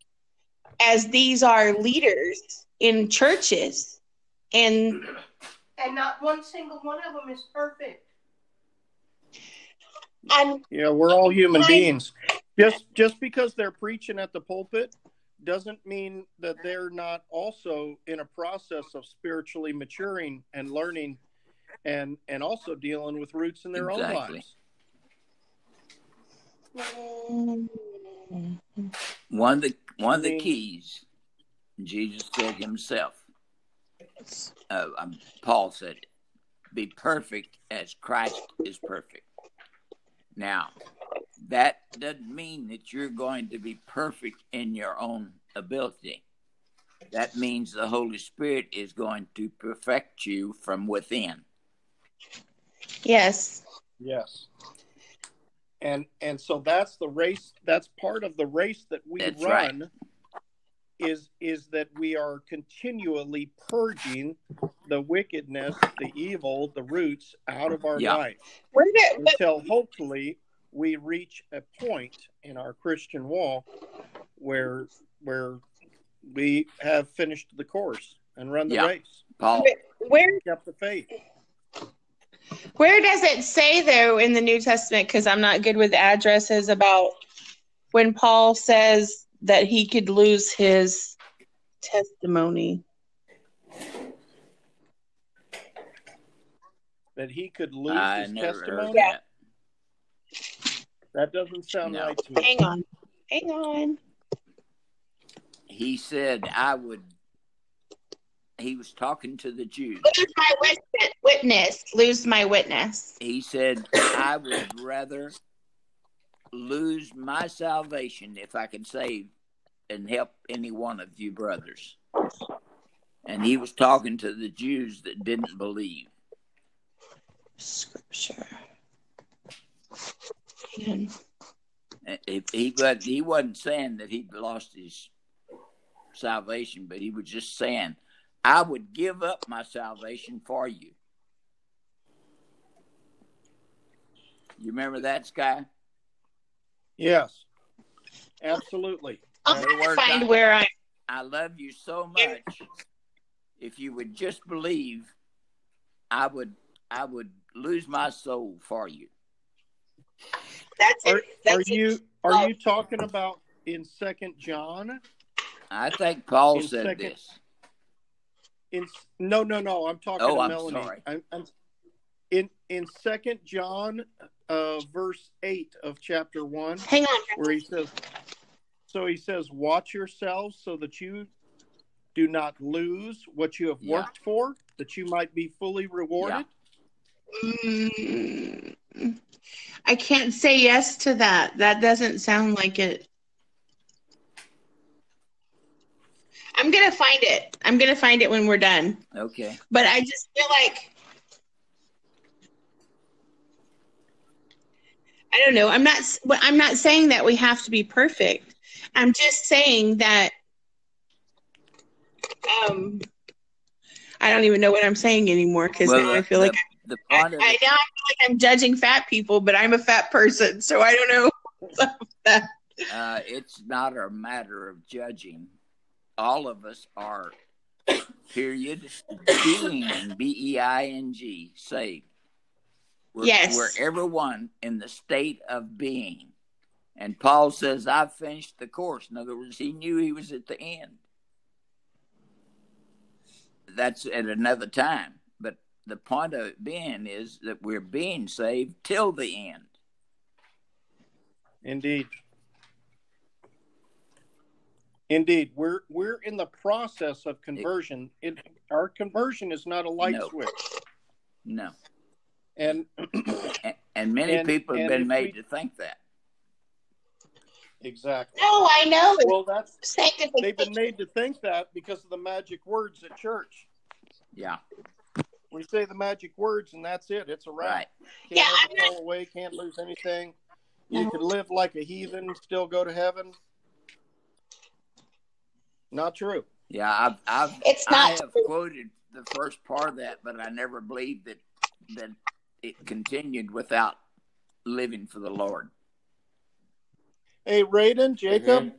as these are leaders in churches, and not one single one of them is perfect. We're all human beings. Just because they're preaching at the pulpit doesn't mean that they're not also in a process of spiritually maturing and learning, and also dealing with roots in their own lives. One of the keys, Jesus said himself, Paul said, be perfect as Christ is perfect. Now, that doesn't mean that you're going to be perfect in your own ability. That means the Holy Spirit is going to perfect you from within. Yes. Yes. And so that's the race. That's part of the race that we run. Right. Is that we are continually purging the wickedness, the evil, the roots out of our life until hopefully we reach a point in our Christian walk where we have finished the course and run the race. Paul, where kept the faith. Where does it say though in the New Testament? Because I'm not good with addresses about when Paul says that he could lose his testimony. That he could lose his testimony? Yeah. That doesn't sound right to me. Hang on. He said, he was talking to the Jews. Lose my witness. Lose my witness. He said, I would rather lose my salvation if I can save and help any one of you brothers. And he was talking to the Jews that didn't believe. Scripture. He wasn't saying that he lost his salvation, but he was just saying, I would give up my salvation for you. You remember that, Sky? Yes, absolutely. I'll find where I love you so much. If you would just believe, I would lose my soul for you. That's it. Are you talking about in 2 John? I think Paul said this. No. I'm talking to Melanie. Sorry. I'm in 2 John. Verse 8 of chapter 1, hang on, where he says, watch yourselves so that you do not lose what you have worked for, that you might be fully rewarded. Yeah. I can't say yes to that. That doesn't sound like it. I'm going to find it. I'm going to find it when we're done. Okay. But I just feel like I don't know. I'm not saying that we have to be perfect. I'm just saying that I don't even know what I'm saying anymore because now I feel like now I feel like I'm judging fat people, but I'm a fat person, so I don't know about that. It's not a matter of judging. All of us are. Period. Being being saved. We're everyone in the state of being. And Paul says, I've finished the course. In other words, he knew he was at the end. That's at another time. But the point of it being is that we're being saved till the end. Indeed. We're in the process of conversion. Our conversion is not a light switch. No. And many people have been made to think that. Exactly. No, I know. Well, they've been made to think that because of the magic words at church. Yeah. We say the magic words and that's it. It's a wrap. Right. Can't fall away, can't lose anything. You could live like a heathen, still go to heaven. Not true. Yeah, I have quoted the first part of that, but I never believed that it continued without living for the Lord. Hey, Raiden, Jacob,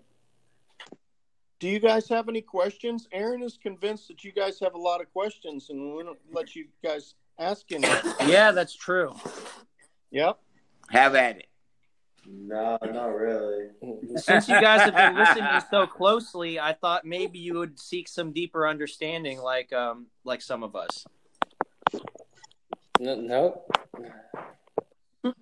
do you guys have any questions? Aaron is convinced that you guys have a lot of questions, and we don't let you guys ask him. Yeah, that's true. Yep. Have at it. No, not really. Since you guys have been listening so closely, I thought maybe you would seek some deeper understanding like some of us. No. No. 32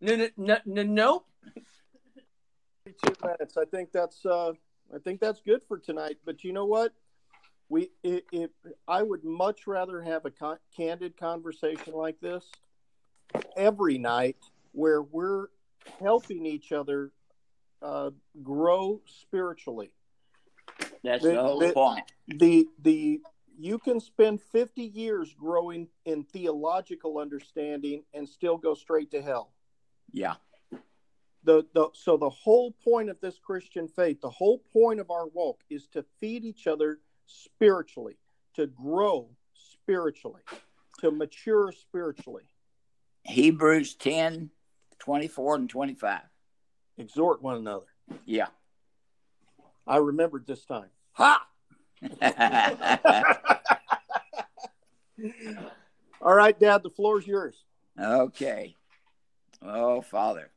minutes. I think that's I think that's good for tonight. But you know what? I would much rather have a candid conversation like this every night where we're helping each other grow spiritually. That's the whole point. You can spend 50 years growing in theological understanding and still go straight to hell. Yeah. So the whole point of this Christian faith, the whole point of our walk is to feed each other spiritually, to grow spiritually, to mature spiritually. Hebrews 10:24-25. Exhort one another. Yeah. I remembered this time. Ha! All right, Dad, the floor is yours. Okay. Oh, Father,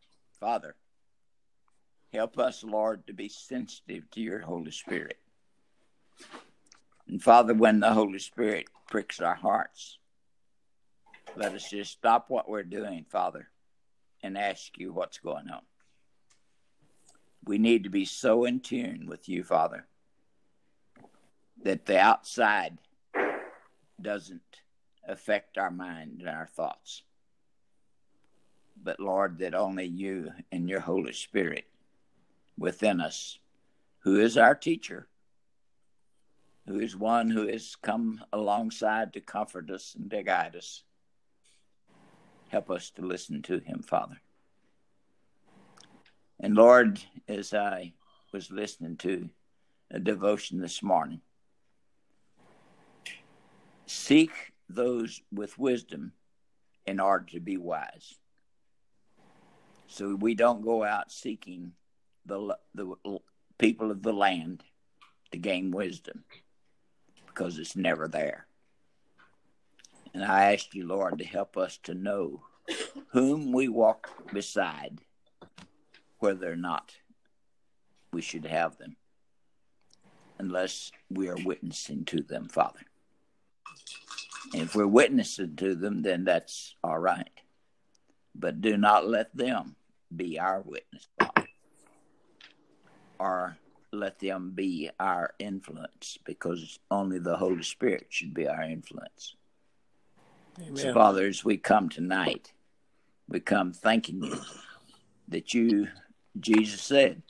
help us, Lord, to be sensitive to your Holy Spirit. And Father, when the Holy Spirit pricks our hearts, let us just stop what we're doing, Father, and ask you what's going on. We need to be so in tune with you, Father, that the outside doesn't affect our mind and our thoughts. But, Lord, that only you and your Holy Spirit within us, who is our teacher, who is one who has come alongside to comfort us and to guide us, help us to listen to him, Father. And, Lord, as I was listening to a devotion this morning, seek those with wisdom in order to be wise. So we don't go out seeking the people of the land to gain wisdom, because it's never there. And I ask you, Lord, to help us to know whom we walk beside, whether or not we should have them, unless we are witnessing to them, Father. And if we're witnessing to them, then that's all right. But do not let them be our witness, Father, or let them be our influence, because only the Holy Spirit should be our influence. Amen. So, Father, as we come tonight, we come thanking you that you, Jesus said,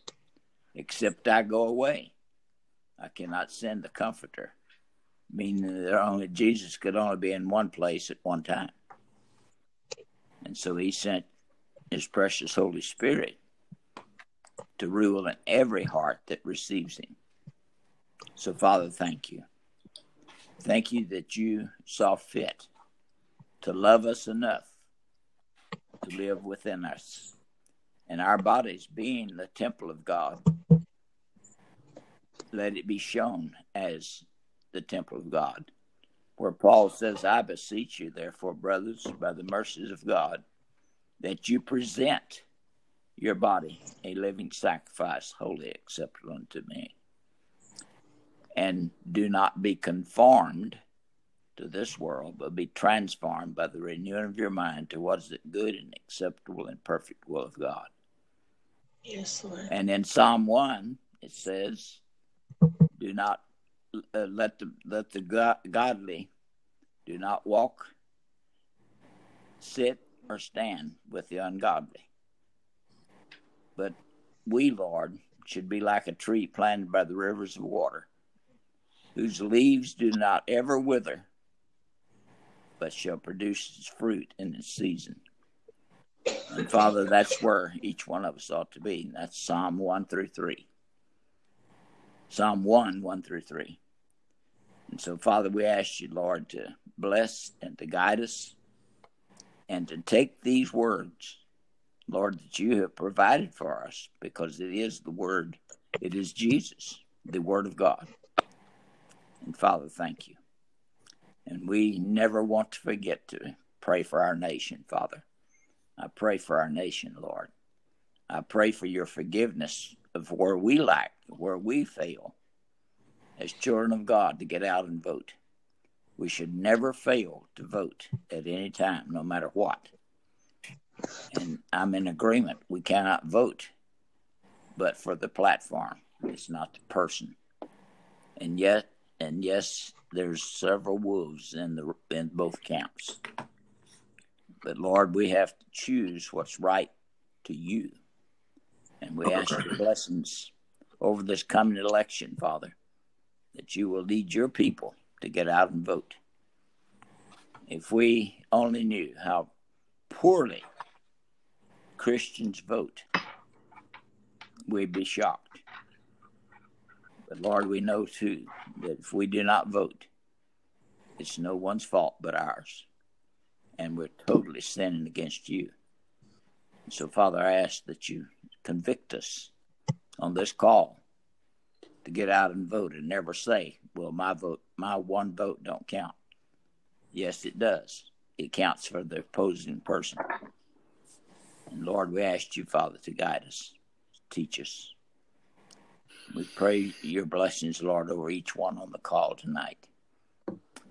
except I go away, I cannot send the Comforter, meaning that only Jesus could only be in one place at one time. And so he sent his precious Holy Spirit to rule in every heart that receives him. So, Father, thank you. Thank you that you saw fit to love us enough to live within us, and our bodies being the temple of God, let it be shown as the temple of God, where Paul says, I beseech you, therefore, brothers, by the mercies of God, that you present your body a living sacrifice, wholly acceptable unto me. And do not be conformed to this world, but be transformed by the renewing of your mind to what is the good and acceptable and perfect will of God. Yes, Lord. And in Psalm 1, it says, do not let the godly do not walk, sit, or stand with the ungodly. But we, Lord, should be like a tree planted by the rivers of water, whose leaves do not ever wither, but shall produce its fruit in its season. And, Father, that's where each one of us ought to be. And that's Psalm 1-3. Psalm 1:1-3. And so, Father, we ask you, Lord, to bless and to guide us and to take these words, Lord, that you have provided for us, because it is the Word. It is Jesus, the Word of God. And, Father, thank you. And we never want to forget to pray for our nation, Father. I pray for our nation, Lord. I pray for your forgiveness of where we lack, where we fail. As children of God, to get out and vote. We should never fail to vote at any time, no matter what. And I'm in agreement. We cannot vote but for the platform It's not the person. And yet, and yes, there's several wolves in both camps. But Lord, we have to choose what's right to you. And we ask your blessings over this coming election, Father, that you will lead your people to get out and vote. If we only knew how poorly Christians vote, we'd be shocked. But Lord, we know too that if we do not vote, it's no one's fault but ours. And we're totally sinning against you. So, Father, I ask that you convict us on this call to get out and vote and never say, well, my one vote don't count. Yes, it does. It counts for the opposing person. And, Lord, we ask you, Father, to guide us, teach us. We pray your blessings, Lord, over each one on the call tonight.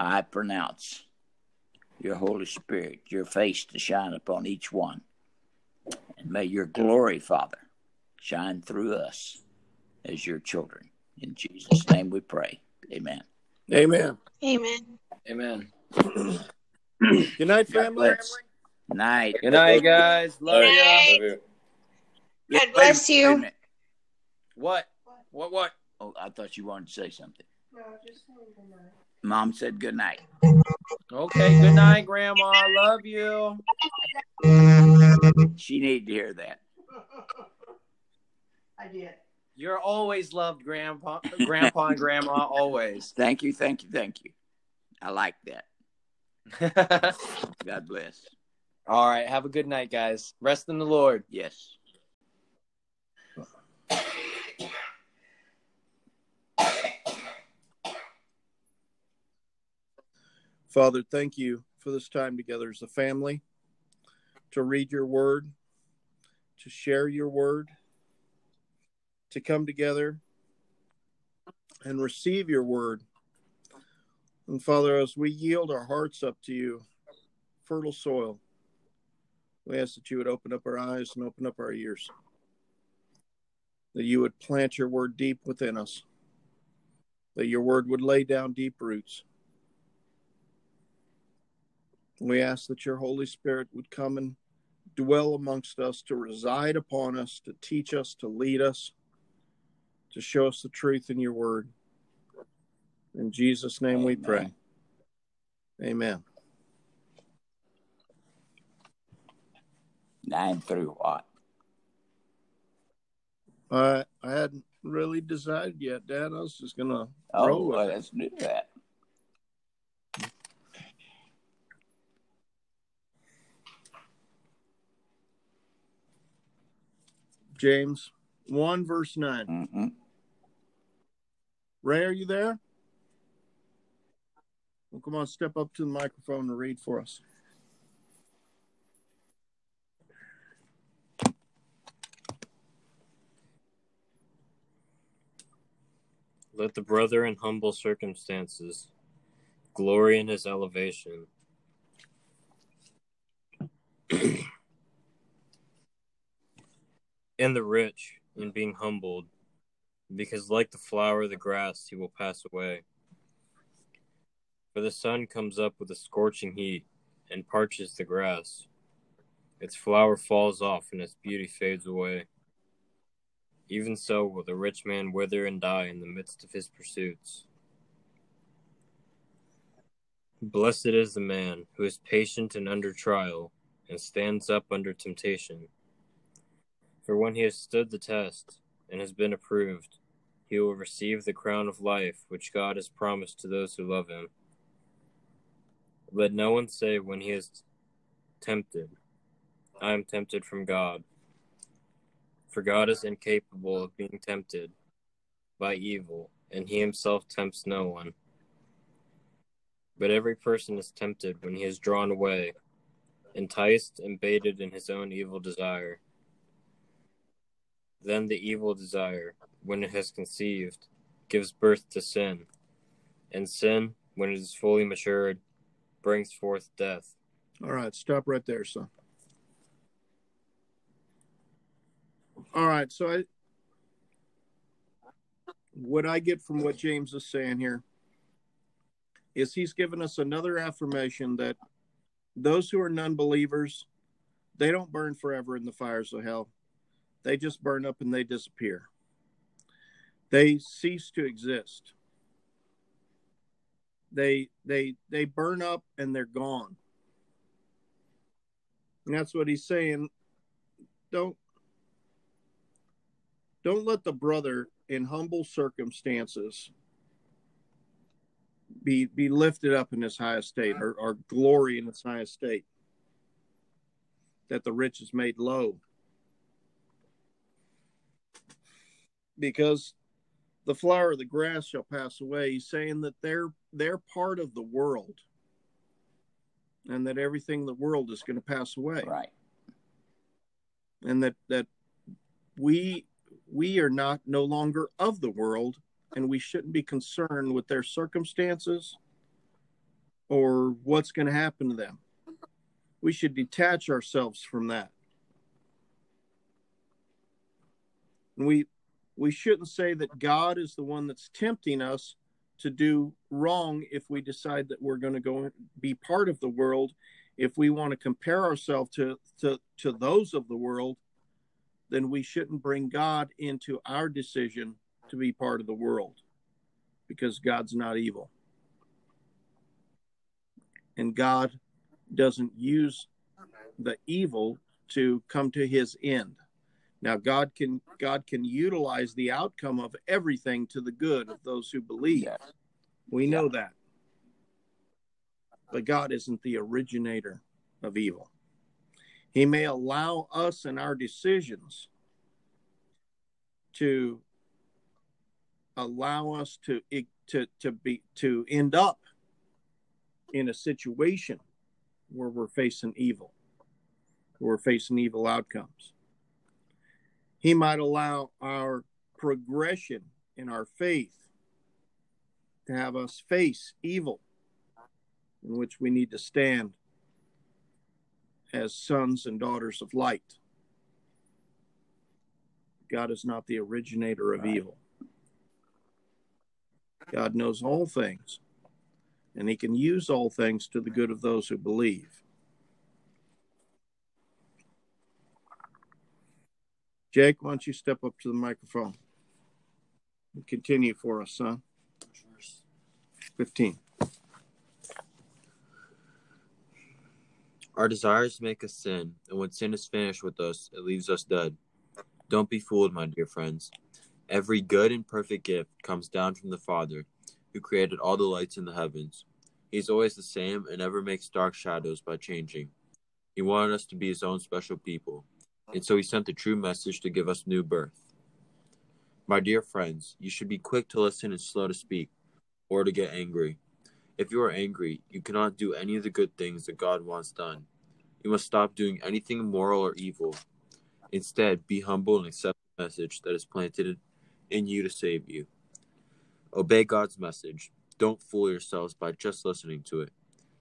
I pronounce your Holy Spirit, your face to shine upon each one. And may your glory, Father, shine through us as your children. In Jesus' name we pray. Amen. Amen. Amen. Amen. Good night, family. Good night. Good night, guys. Love you. God bless you. What? What? Oh, I thought you wanted to say something. No, just good night. Mom said good night. Okay, good night, Grandma. I love you. She needed to hear that. I did. You're always loved, Grandpa and Grandma, always. Thank you, thank you, thank you. I like that. God bless. All right, have a good night, guys. Rest in the Lord. Yes. Father, thank you for this time together as a family, to read your word, to share your word, to come together and receive your word. And Father, as we yield our hearts up to you, fertile soil, we ask that you would open up our eyes and open up our ears, that you would plant your word deep within us, that your word would lay down deep roots. We ask that your Holy Spirit would come and dwell amongst us, to reside upon us, to teach us, to lead us, to show us the truth in your word. In Jesus' name we pray. Amen. 9 through what? I hadn't really decided yet, Dad. I was just going to roll with it. Let's do that. James 1, verse 9. Mm-hmm. Ray, are you there? Well, come on, step up to the microphone and read for us. Let the brother in humble circumstances glory in his elevation. And the rich in being humbled, because like the flower of the grass, he will pass away. For the sun comes up with a scorching heat and parches the grass. Its flower falls off and its beauty fades away. Even so will the rich man wither and die in the midst of his pursuits. Blessed is the man who is patient and under trial and stands up under temptation. For when he has stood the test and has been approved, he will receive the crown of life which God has promised to those who love him. Let no one say when he is tempted, I am tempted from God. For God is incapable of being tempted by evil, and he himself tempts no one. But every person is tempted when he is drawn away, enticed and baited in his own evil desire. Then the evil desire, when it has conceived, gives birth to sin. And sin, when it is fully matured, brings forth death. All right, stop right there, son. All right, so I what I get from what James is saying here is he's given us another affirmation that those who are non-believers, they don't burn forever in the fires of hell. They just burn up and they disappear. They cease to exist. They burn up and they're gone. And that's what he's saying. Don't let the brother in humble circumstances be lifted up in his highest state or glory in his highest state, that the rich is made low. Because the flower of the grass shall pass away. He's saying that they're part of the world and that everything in the world is going to pass away. Right. And that we are not no longer of the world, and we shouldn't be concerned with their circumstances or what's going to happen to them. We should detach ourselves from that. And we shouldn't say that God is the one that's tempting us to do wrong if we decide that we're going to go be part of the world. If we want to compare ourselves to those of the world, then we shouldn't bring God into our decision to be part of the world, because God's not evil. And God doesn't use the evil to come to his end. Now, God can utilize the outcome of everything to the good of those who believe. Yes. We know that. But God isn't the originator of evil. He may allow us in our decisions to allow us to end up in a situation where we're facing evil, where we're facing evil outcomes. He might allow our progression in our faith to have us face evil, in which we need to stand as sons and daughters of light. God is not the originator of evil. God knows all things, and he can use all things to the good of those who believe. Jake, why don't you step up to the microphone and continue for us, son? 15. Our desires make us sin, and when sin is finished with us, it leaves us dead. Don't be fooled, my dear friends. Every good and perfect gift comes down from the Father, who created all the lights in the heavens. He is always the same and never makes dark shadows by changing. He wanted us to be his own special people, and so he sent the true message to give us new birth. My dear friends, you should be quick to listen and slow to speak, or to get angry. If you are angry, you cannot do any of the good things that God wants done. You must stop doing anything immoral or evil. Instead, be humble and accept the message that is planted in you to save you. Obey God's message. Don't fool yourselves by just listening to it.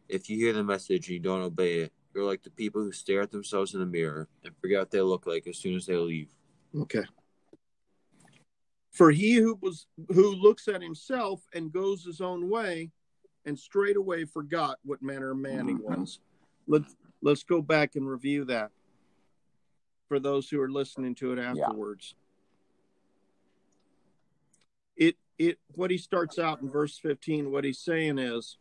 If you hear the message and you don't obey it, you're like the people who stare at themselves in the mirror and forget what they look like as soon as they leave. Okay. For he who looks at himself and goes his own way and straightway forgot what manner of man he was. Let's go back and review that for those who are listening to it afterwards. Yeah. It what he starts out in verse 15, what he's saying is,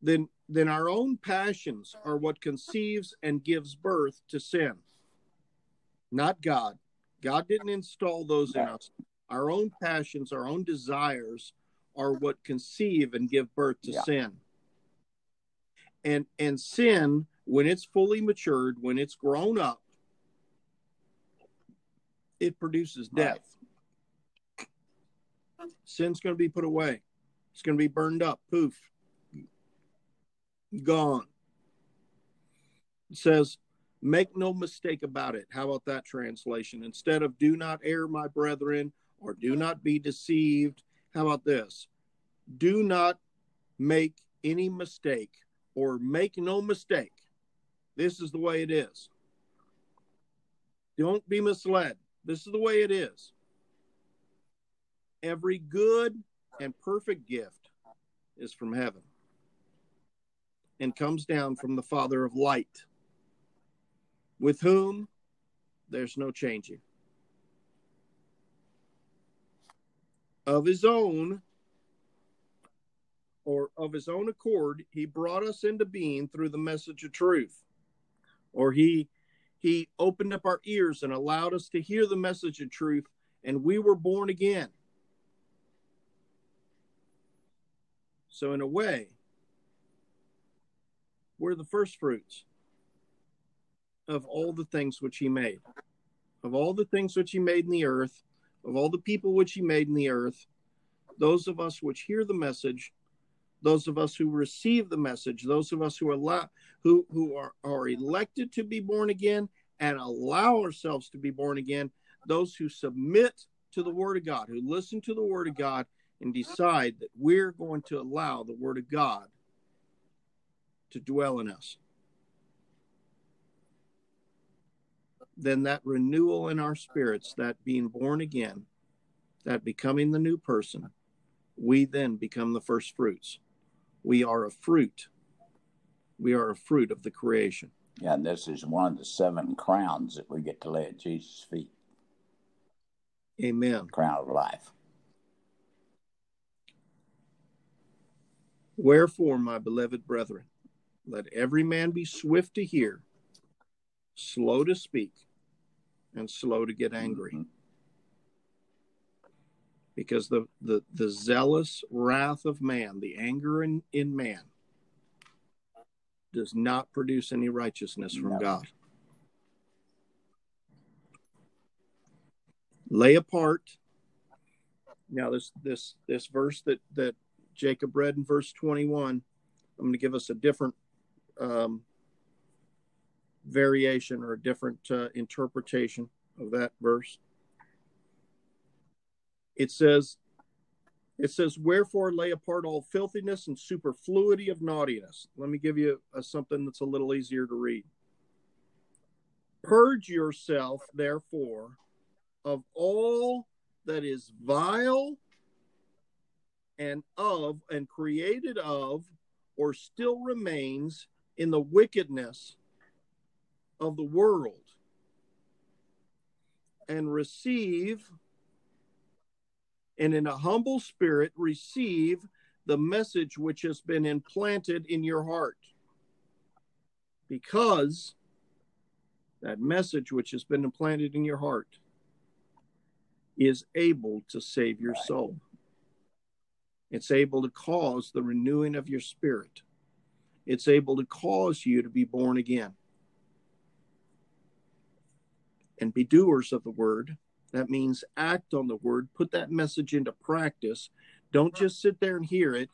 then our own passions are what conceives and gives birth to sin. Not God. God didn't install those in us. Our own passions, our own desires are what conceive and give birth to sin. And sin, when it's fully matured, when it's grown up, it produces death. Right. Sin's going to be put away. It's going to be burned up. Poof. Gone. It says, make no mistake about it. How about that translation? Instead of do not err, my brethren, or do not be deceived, how about this? Do not make any mistake, or make no mistake. This is the way it is. Don't be misled. This is the way it is. every good and perfect gift is from heaven and comes down from the Father of light, with whom there's no changing. Of his own, or of his own accord, he brought us into being through the message of truth. Or he opened up our ears and allowed us to hear the message of truth, and we were born again. So in a way, we're the first fruits of all the things which he made. Of all the things which he made in the earth, of all the people which he made in the earth, those of us which hear the message, those of us who receive the message, those of us who are elected to be born again and allow ourselves to be born again, those who submit to the Word of God, who listen to the Word of God and decide that we're going to allow the Word of God to dwell in us. Then that renewal in our spirits, that being born again, that becoming the new person, we then become the first fruits. We are a fruit. We are a fruit of the creation. Yeah, and this is one of the 7 crowns that we get to lay at Jesus' feet. Amen. Crown of life. Wherefore, my beloved brethren, let every man be swift to hear, slow to speak, and slow to get angry. Mm-hmm. Because the zealous wrath of man, the anger in man, does not produce any righteousness from God. Lay apart. Now this verse that Jacob read in verse 21, I'm going to give us a different variation or a different interpretation of that verse. It says, wherefore lay apart all filthiness and superfluity of naughtiness. Let me give you something that's a little easier to read. Purge yourself, therefore, of all that is vile and of and created of or still remains in the wickedness of the world, and receive... and in a humble spirit, receive the message which has been implanted in your heart. Because that message which has been implanted in your heart is able to save your soul. It's able to cause the renewing of your spirit. It's able to cause you to be born again. And be doers of the word. That means act on the word, put that message into practice. Don't just sit there and hear it.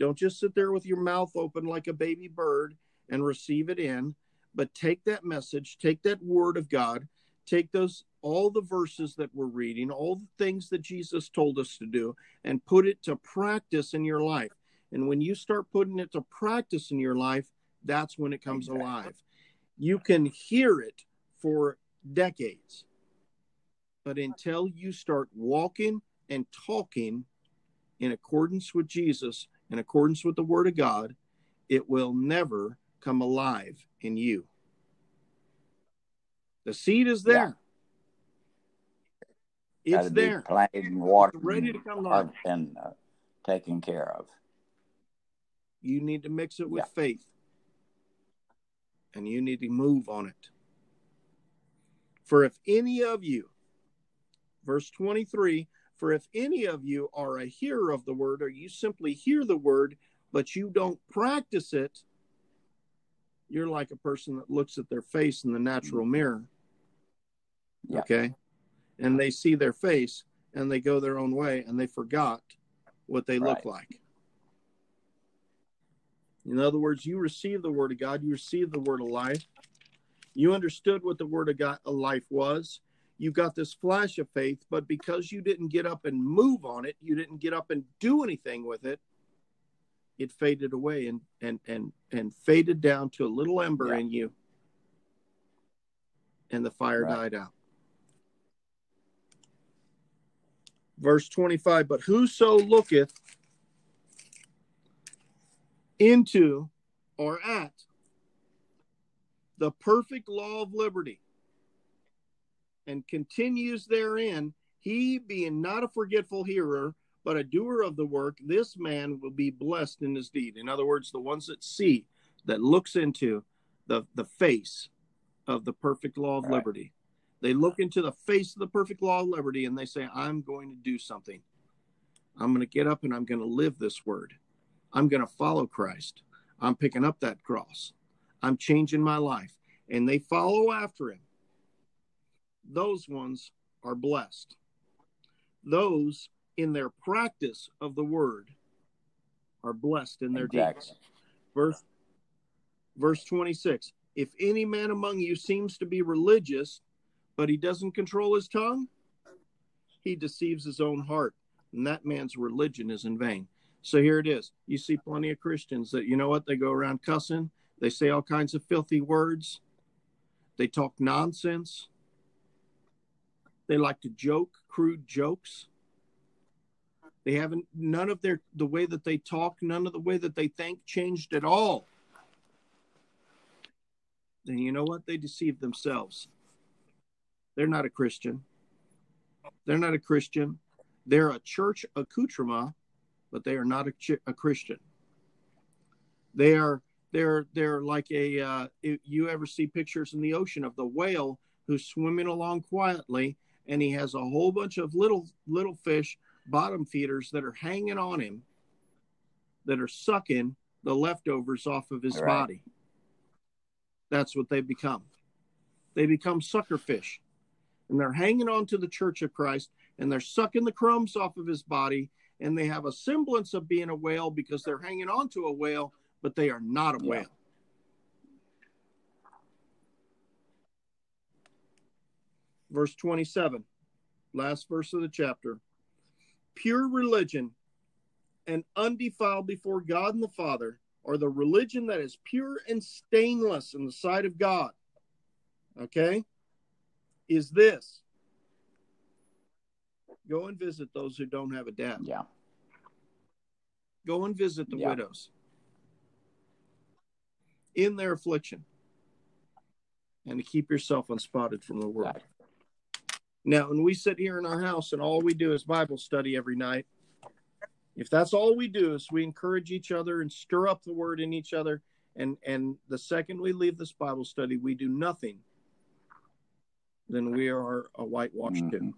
Don't just sit there with your mouth open like a baby bird and receive it in, but take that message, take that word of God, take those, all the verses that we're reading, all the things that Jesus told us to do, and put it to practice in your life. And when you start putting it to practice in your life, that's when it comes alive. You can hear it for decades. But until you start walking and talking in accordance with Jesus, in accordance with the Word of God, it will never come alive in you. The seed is there. Yeah. It's there. Planted and watered, it's ready to come alive. And taken care of. You need to mix it with faith. And you need to move on it. For if any of you, Verse 23, for if any of you are a hearer of the word, or you simply hear the word, but you don't practice it, you're like a person that looks at their face in the natural mirror. Yeah. Okay? And they see their face, and they go their own way, and they forgot what they look like. In other words, you receive the word of God. You receive the word of life. You understood what the word of God, of life was. You got this flash of faith, but because you didn't get up and move on it, you didn't get up and do anything with it, it faded away and faded down to a little ember in you, and the fire died out. verse 25, but whoso looketh into or at the perfect law of liberty and continues therein, he being not a forgetful hearer, but a doer of the work, this man will be blessed in his deed. In other words, the ones that see, that looks into the face of the perfect law of liberty. They look into the face of the perfect law of liberty and they say, I'm going to do something. I'm going to get up and I'm going to live this word. I'm going to follow Christ. I'm picking up that cross. I'm changing my life. And they follow after him. Those ones are blessed. Those in their practice of the word are blessed in their deeds. Verse 26, if any man among you seems to be religious, but he doesn't control his tongue, he deceives his own heart, and that man's religion is in vain. So here it is. You see plenty of Christians that, you know what, they go around cussing. They say all kinds of filthy words. They talk nonsense. They like to joke, crude jokes. They haven't, none of the way that they talk, none of the way that they think changed at all. Then you know what? They deceive themselves. They're not a Christian. They're not a Christian. They're a church accoutrement, but they are not a Christian. They're like a, you ever see pictures in the ocean of the whale who's swimming along quietly, and he has a whole bunch of little fish, bottom feeders that are hanging on him, that are sucking the leftovers off of his body. That's what they become. They become sucker fish, and they're hanging on to the Church of Christ, and they're sucking the crumbs off of his body, and they have a semblance of being a whale because they're hanging on to a whale, but they are not a whale. Yeah. Verse 27, last verse of the chapter. Pure religion and undefiled before God and the Father are the religion that is pure and stainless in the sight of God. Okay, is this. Go and visit those who don't have a dad. Yeah. Go and visit the widows in their affliction, and to keep yourself unspotted from the world. Now, when we sit here in our house and all we do is Bible study every night, if that's all we do is we encourage each other and stir up the word in each other, and the second we leave this Bible study, we do nothing, then we are a whitewashed tomb.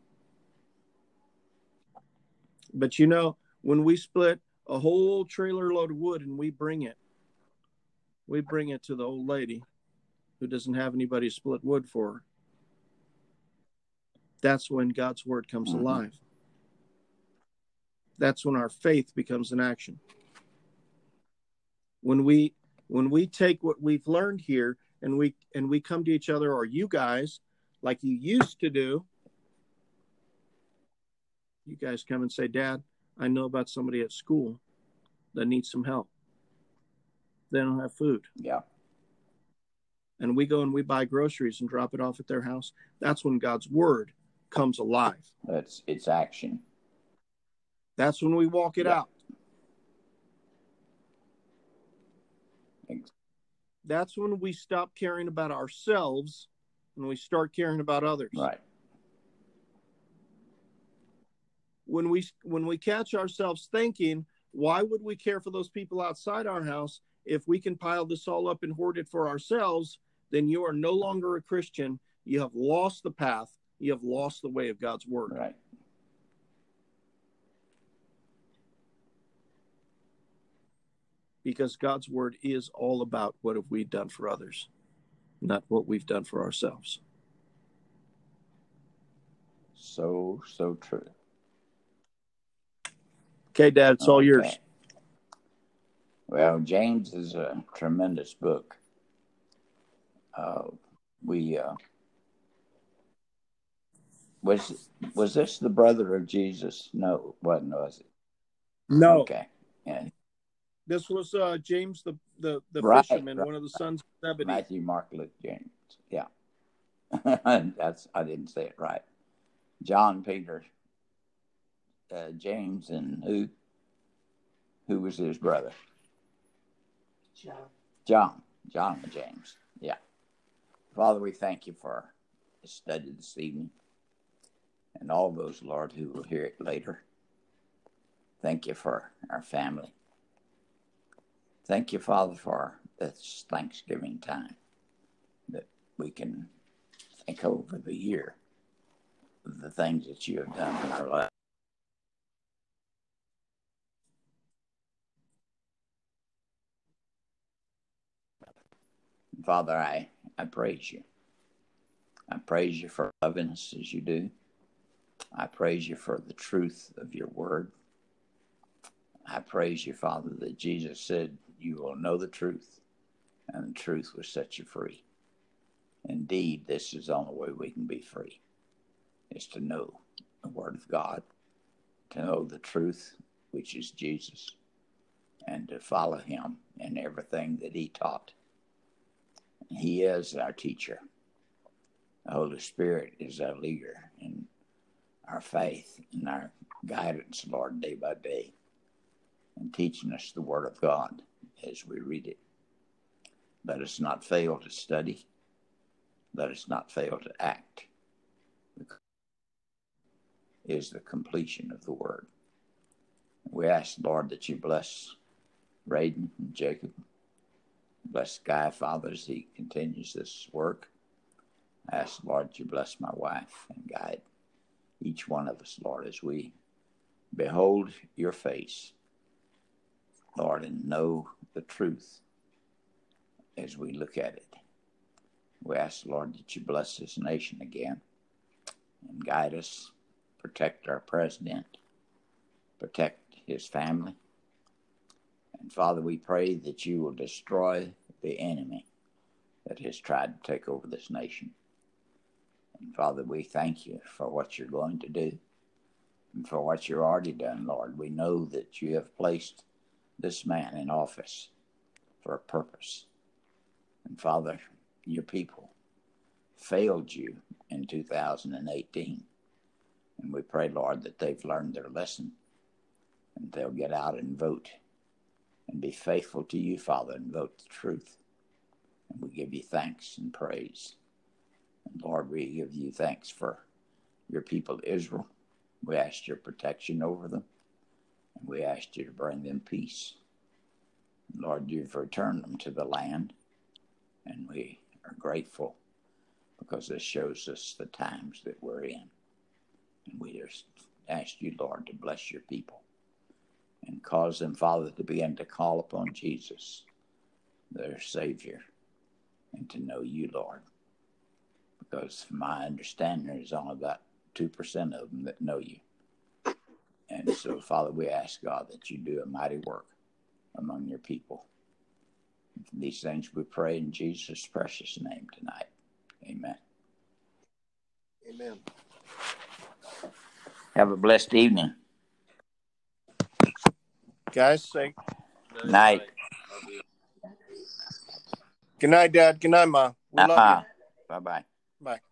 But you know, when we split a whole trailer load of wood and we bring it to the old lady who doesn't have anybody to split wood for her, that's when God's word comes alive. That's when our faith becomes an action. When we take what we've learned here and we come to each other, or you guys, like you used to do, you guys come and say, Dad, I know about somebody at school that needs some help. They don't have food. Yeah. And we go and we buy groceries and drop it off at their house. That's when God's word comes alive. That's its action. That's when we walk it out. Thanks. That's when we stop caring about ourselves and we start caring about others. Right. When we catch ourselves thinking, why would we care for those people outside our house if we can pile this all up and hoard it for ourselves? Then you are no longer a Christian. You have lost the path. You have lost the way of God's word. Right. Because God's word is all about what have we done for others, not what we've done for ourselves. So true. Okay, Dad, it's all yours. Well, James is a tremendous book. Was this the brother of Jesus? No, it wasn't, was it? No. Okay. Yeah. This was James, the fisherman, one of the sons of Zebedee. Matthew, Mark, Luke, James. Yeah. I didn't say it right. John, Peter, James and who was his brother? John and James. Yeah. Father, we thank you for the study this evening and all those, Lord, who will hear it later. Thank you for our family. Thank you, Father, for this Thanksgiving time that we can think over the year, the things that you have done in our life. Father, I praise you. I praise you for loving us as you do. I praise you for the truth of your word. I praise you, Father, that Jesus said, you will know the truth, and the truth will set you free. Indeed, this is the only way we can be free, is to know the Word of God, to know the truth, which is Jesus, and to follow Him in everything that He taught. He is our teacher. The Holy Spirit is our leader in our faith and our guidance, Lord, day by day, and teaching us the Word of God as we read it. Let us not fail to study. Let us not fail to act. Because it is the completion of the Word. We ask, Lord, that you bless Braden and Jacob. Bless Guy, Father, as he continues this work. I ask, Lord, that you bless my wife and guide each one of us, Lord, as we behold your face, Lord, and know the truth as we look at it. We ask, Lord, that you bless this nation again and guide us, protect our president, protect his family. And, Father, we pray that you will destroy the enemy that has tried to take over this nation. And, Father, we thank you for what you're going to do and for what you've already done, Lord. We know that you have placed this man in office for a purpose. And Father, your people failed you in 2018. And we pray, Lord, that they've learned their lesson and they'll get out and vote and be faithful to you, Father, and vote the truth. And we give you thanks and praise. And Lord, we give you thanks for your people, Israel. We ask your protection over them. And we asked you to bring them peace. Lord, you've returned them to the land, and we are grateful because this shows us the times that we're in. And we just ask you, Lord, to bless your people and cause them, Father, to begin to call upon Jesus, their Savior, and to know you, Lord. Because from my understanding, there's only about 2% of them that know you. And so, Father, we ask, God, that you do a mighty work among your people. These things we pray in Jesus' precious name tonight. Amen. Amen. Have a blessed evening. Guys, say night. Good night, Dad. Good night, Ma. We love you. Bye-bye. Bye.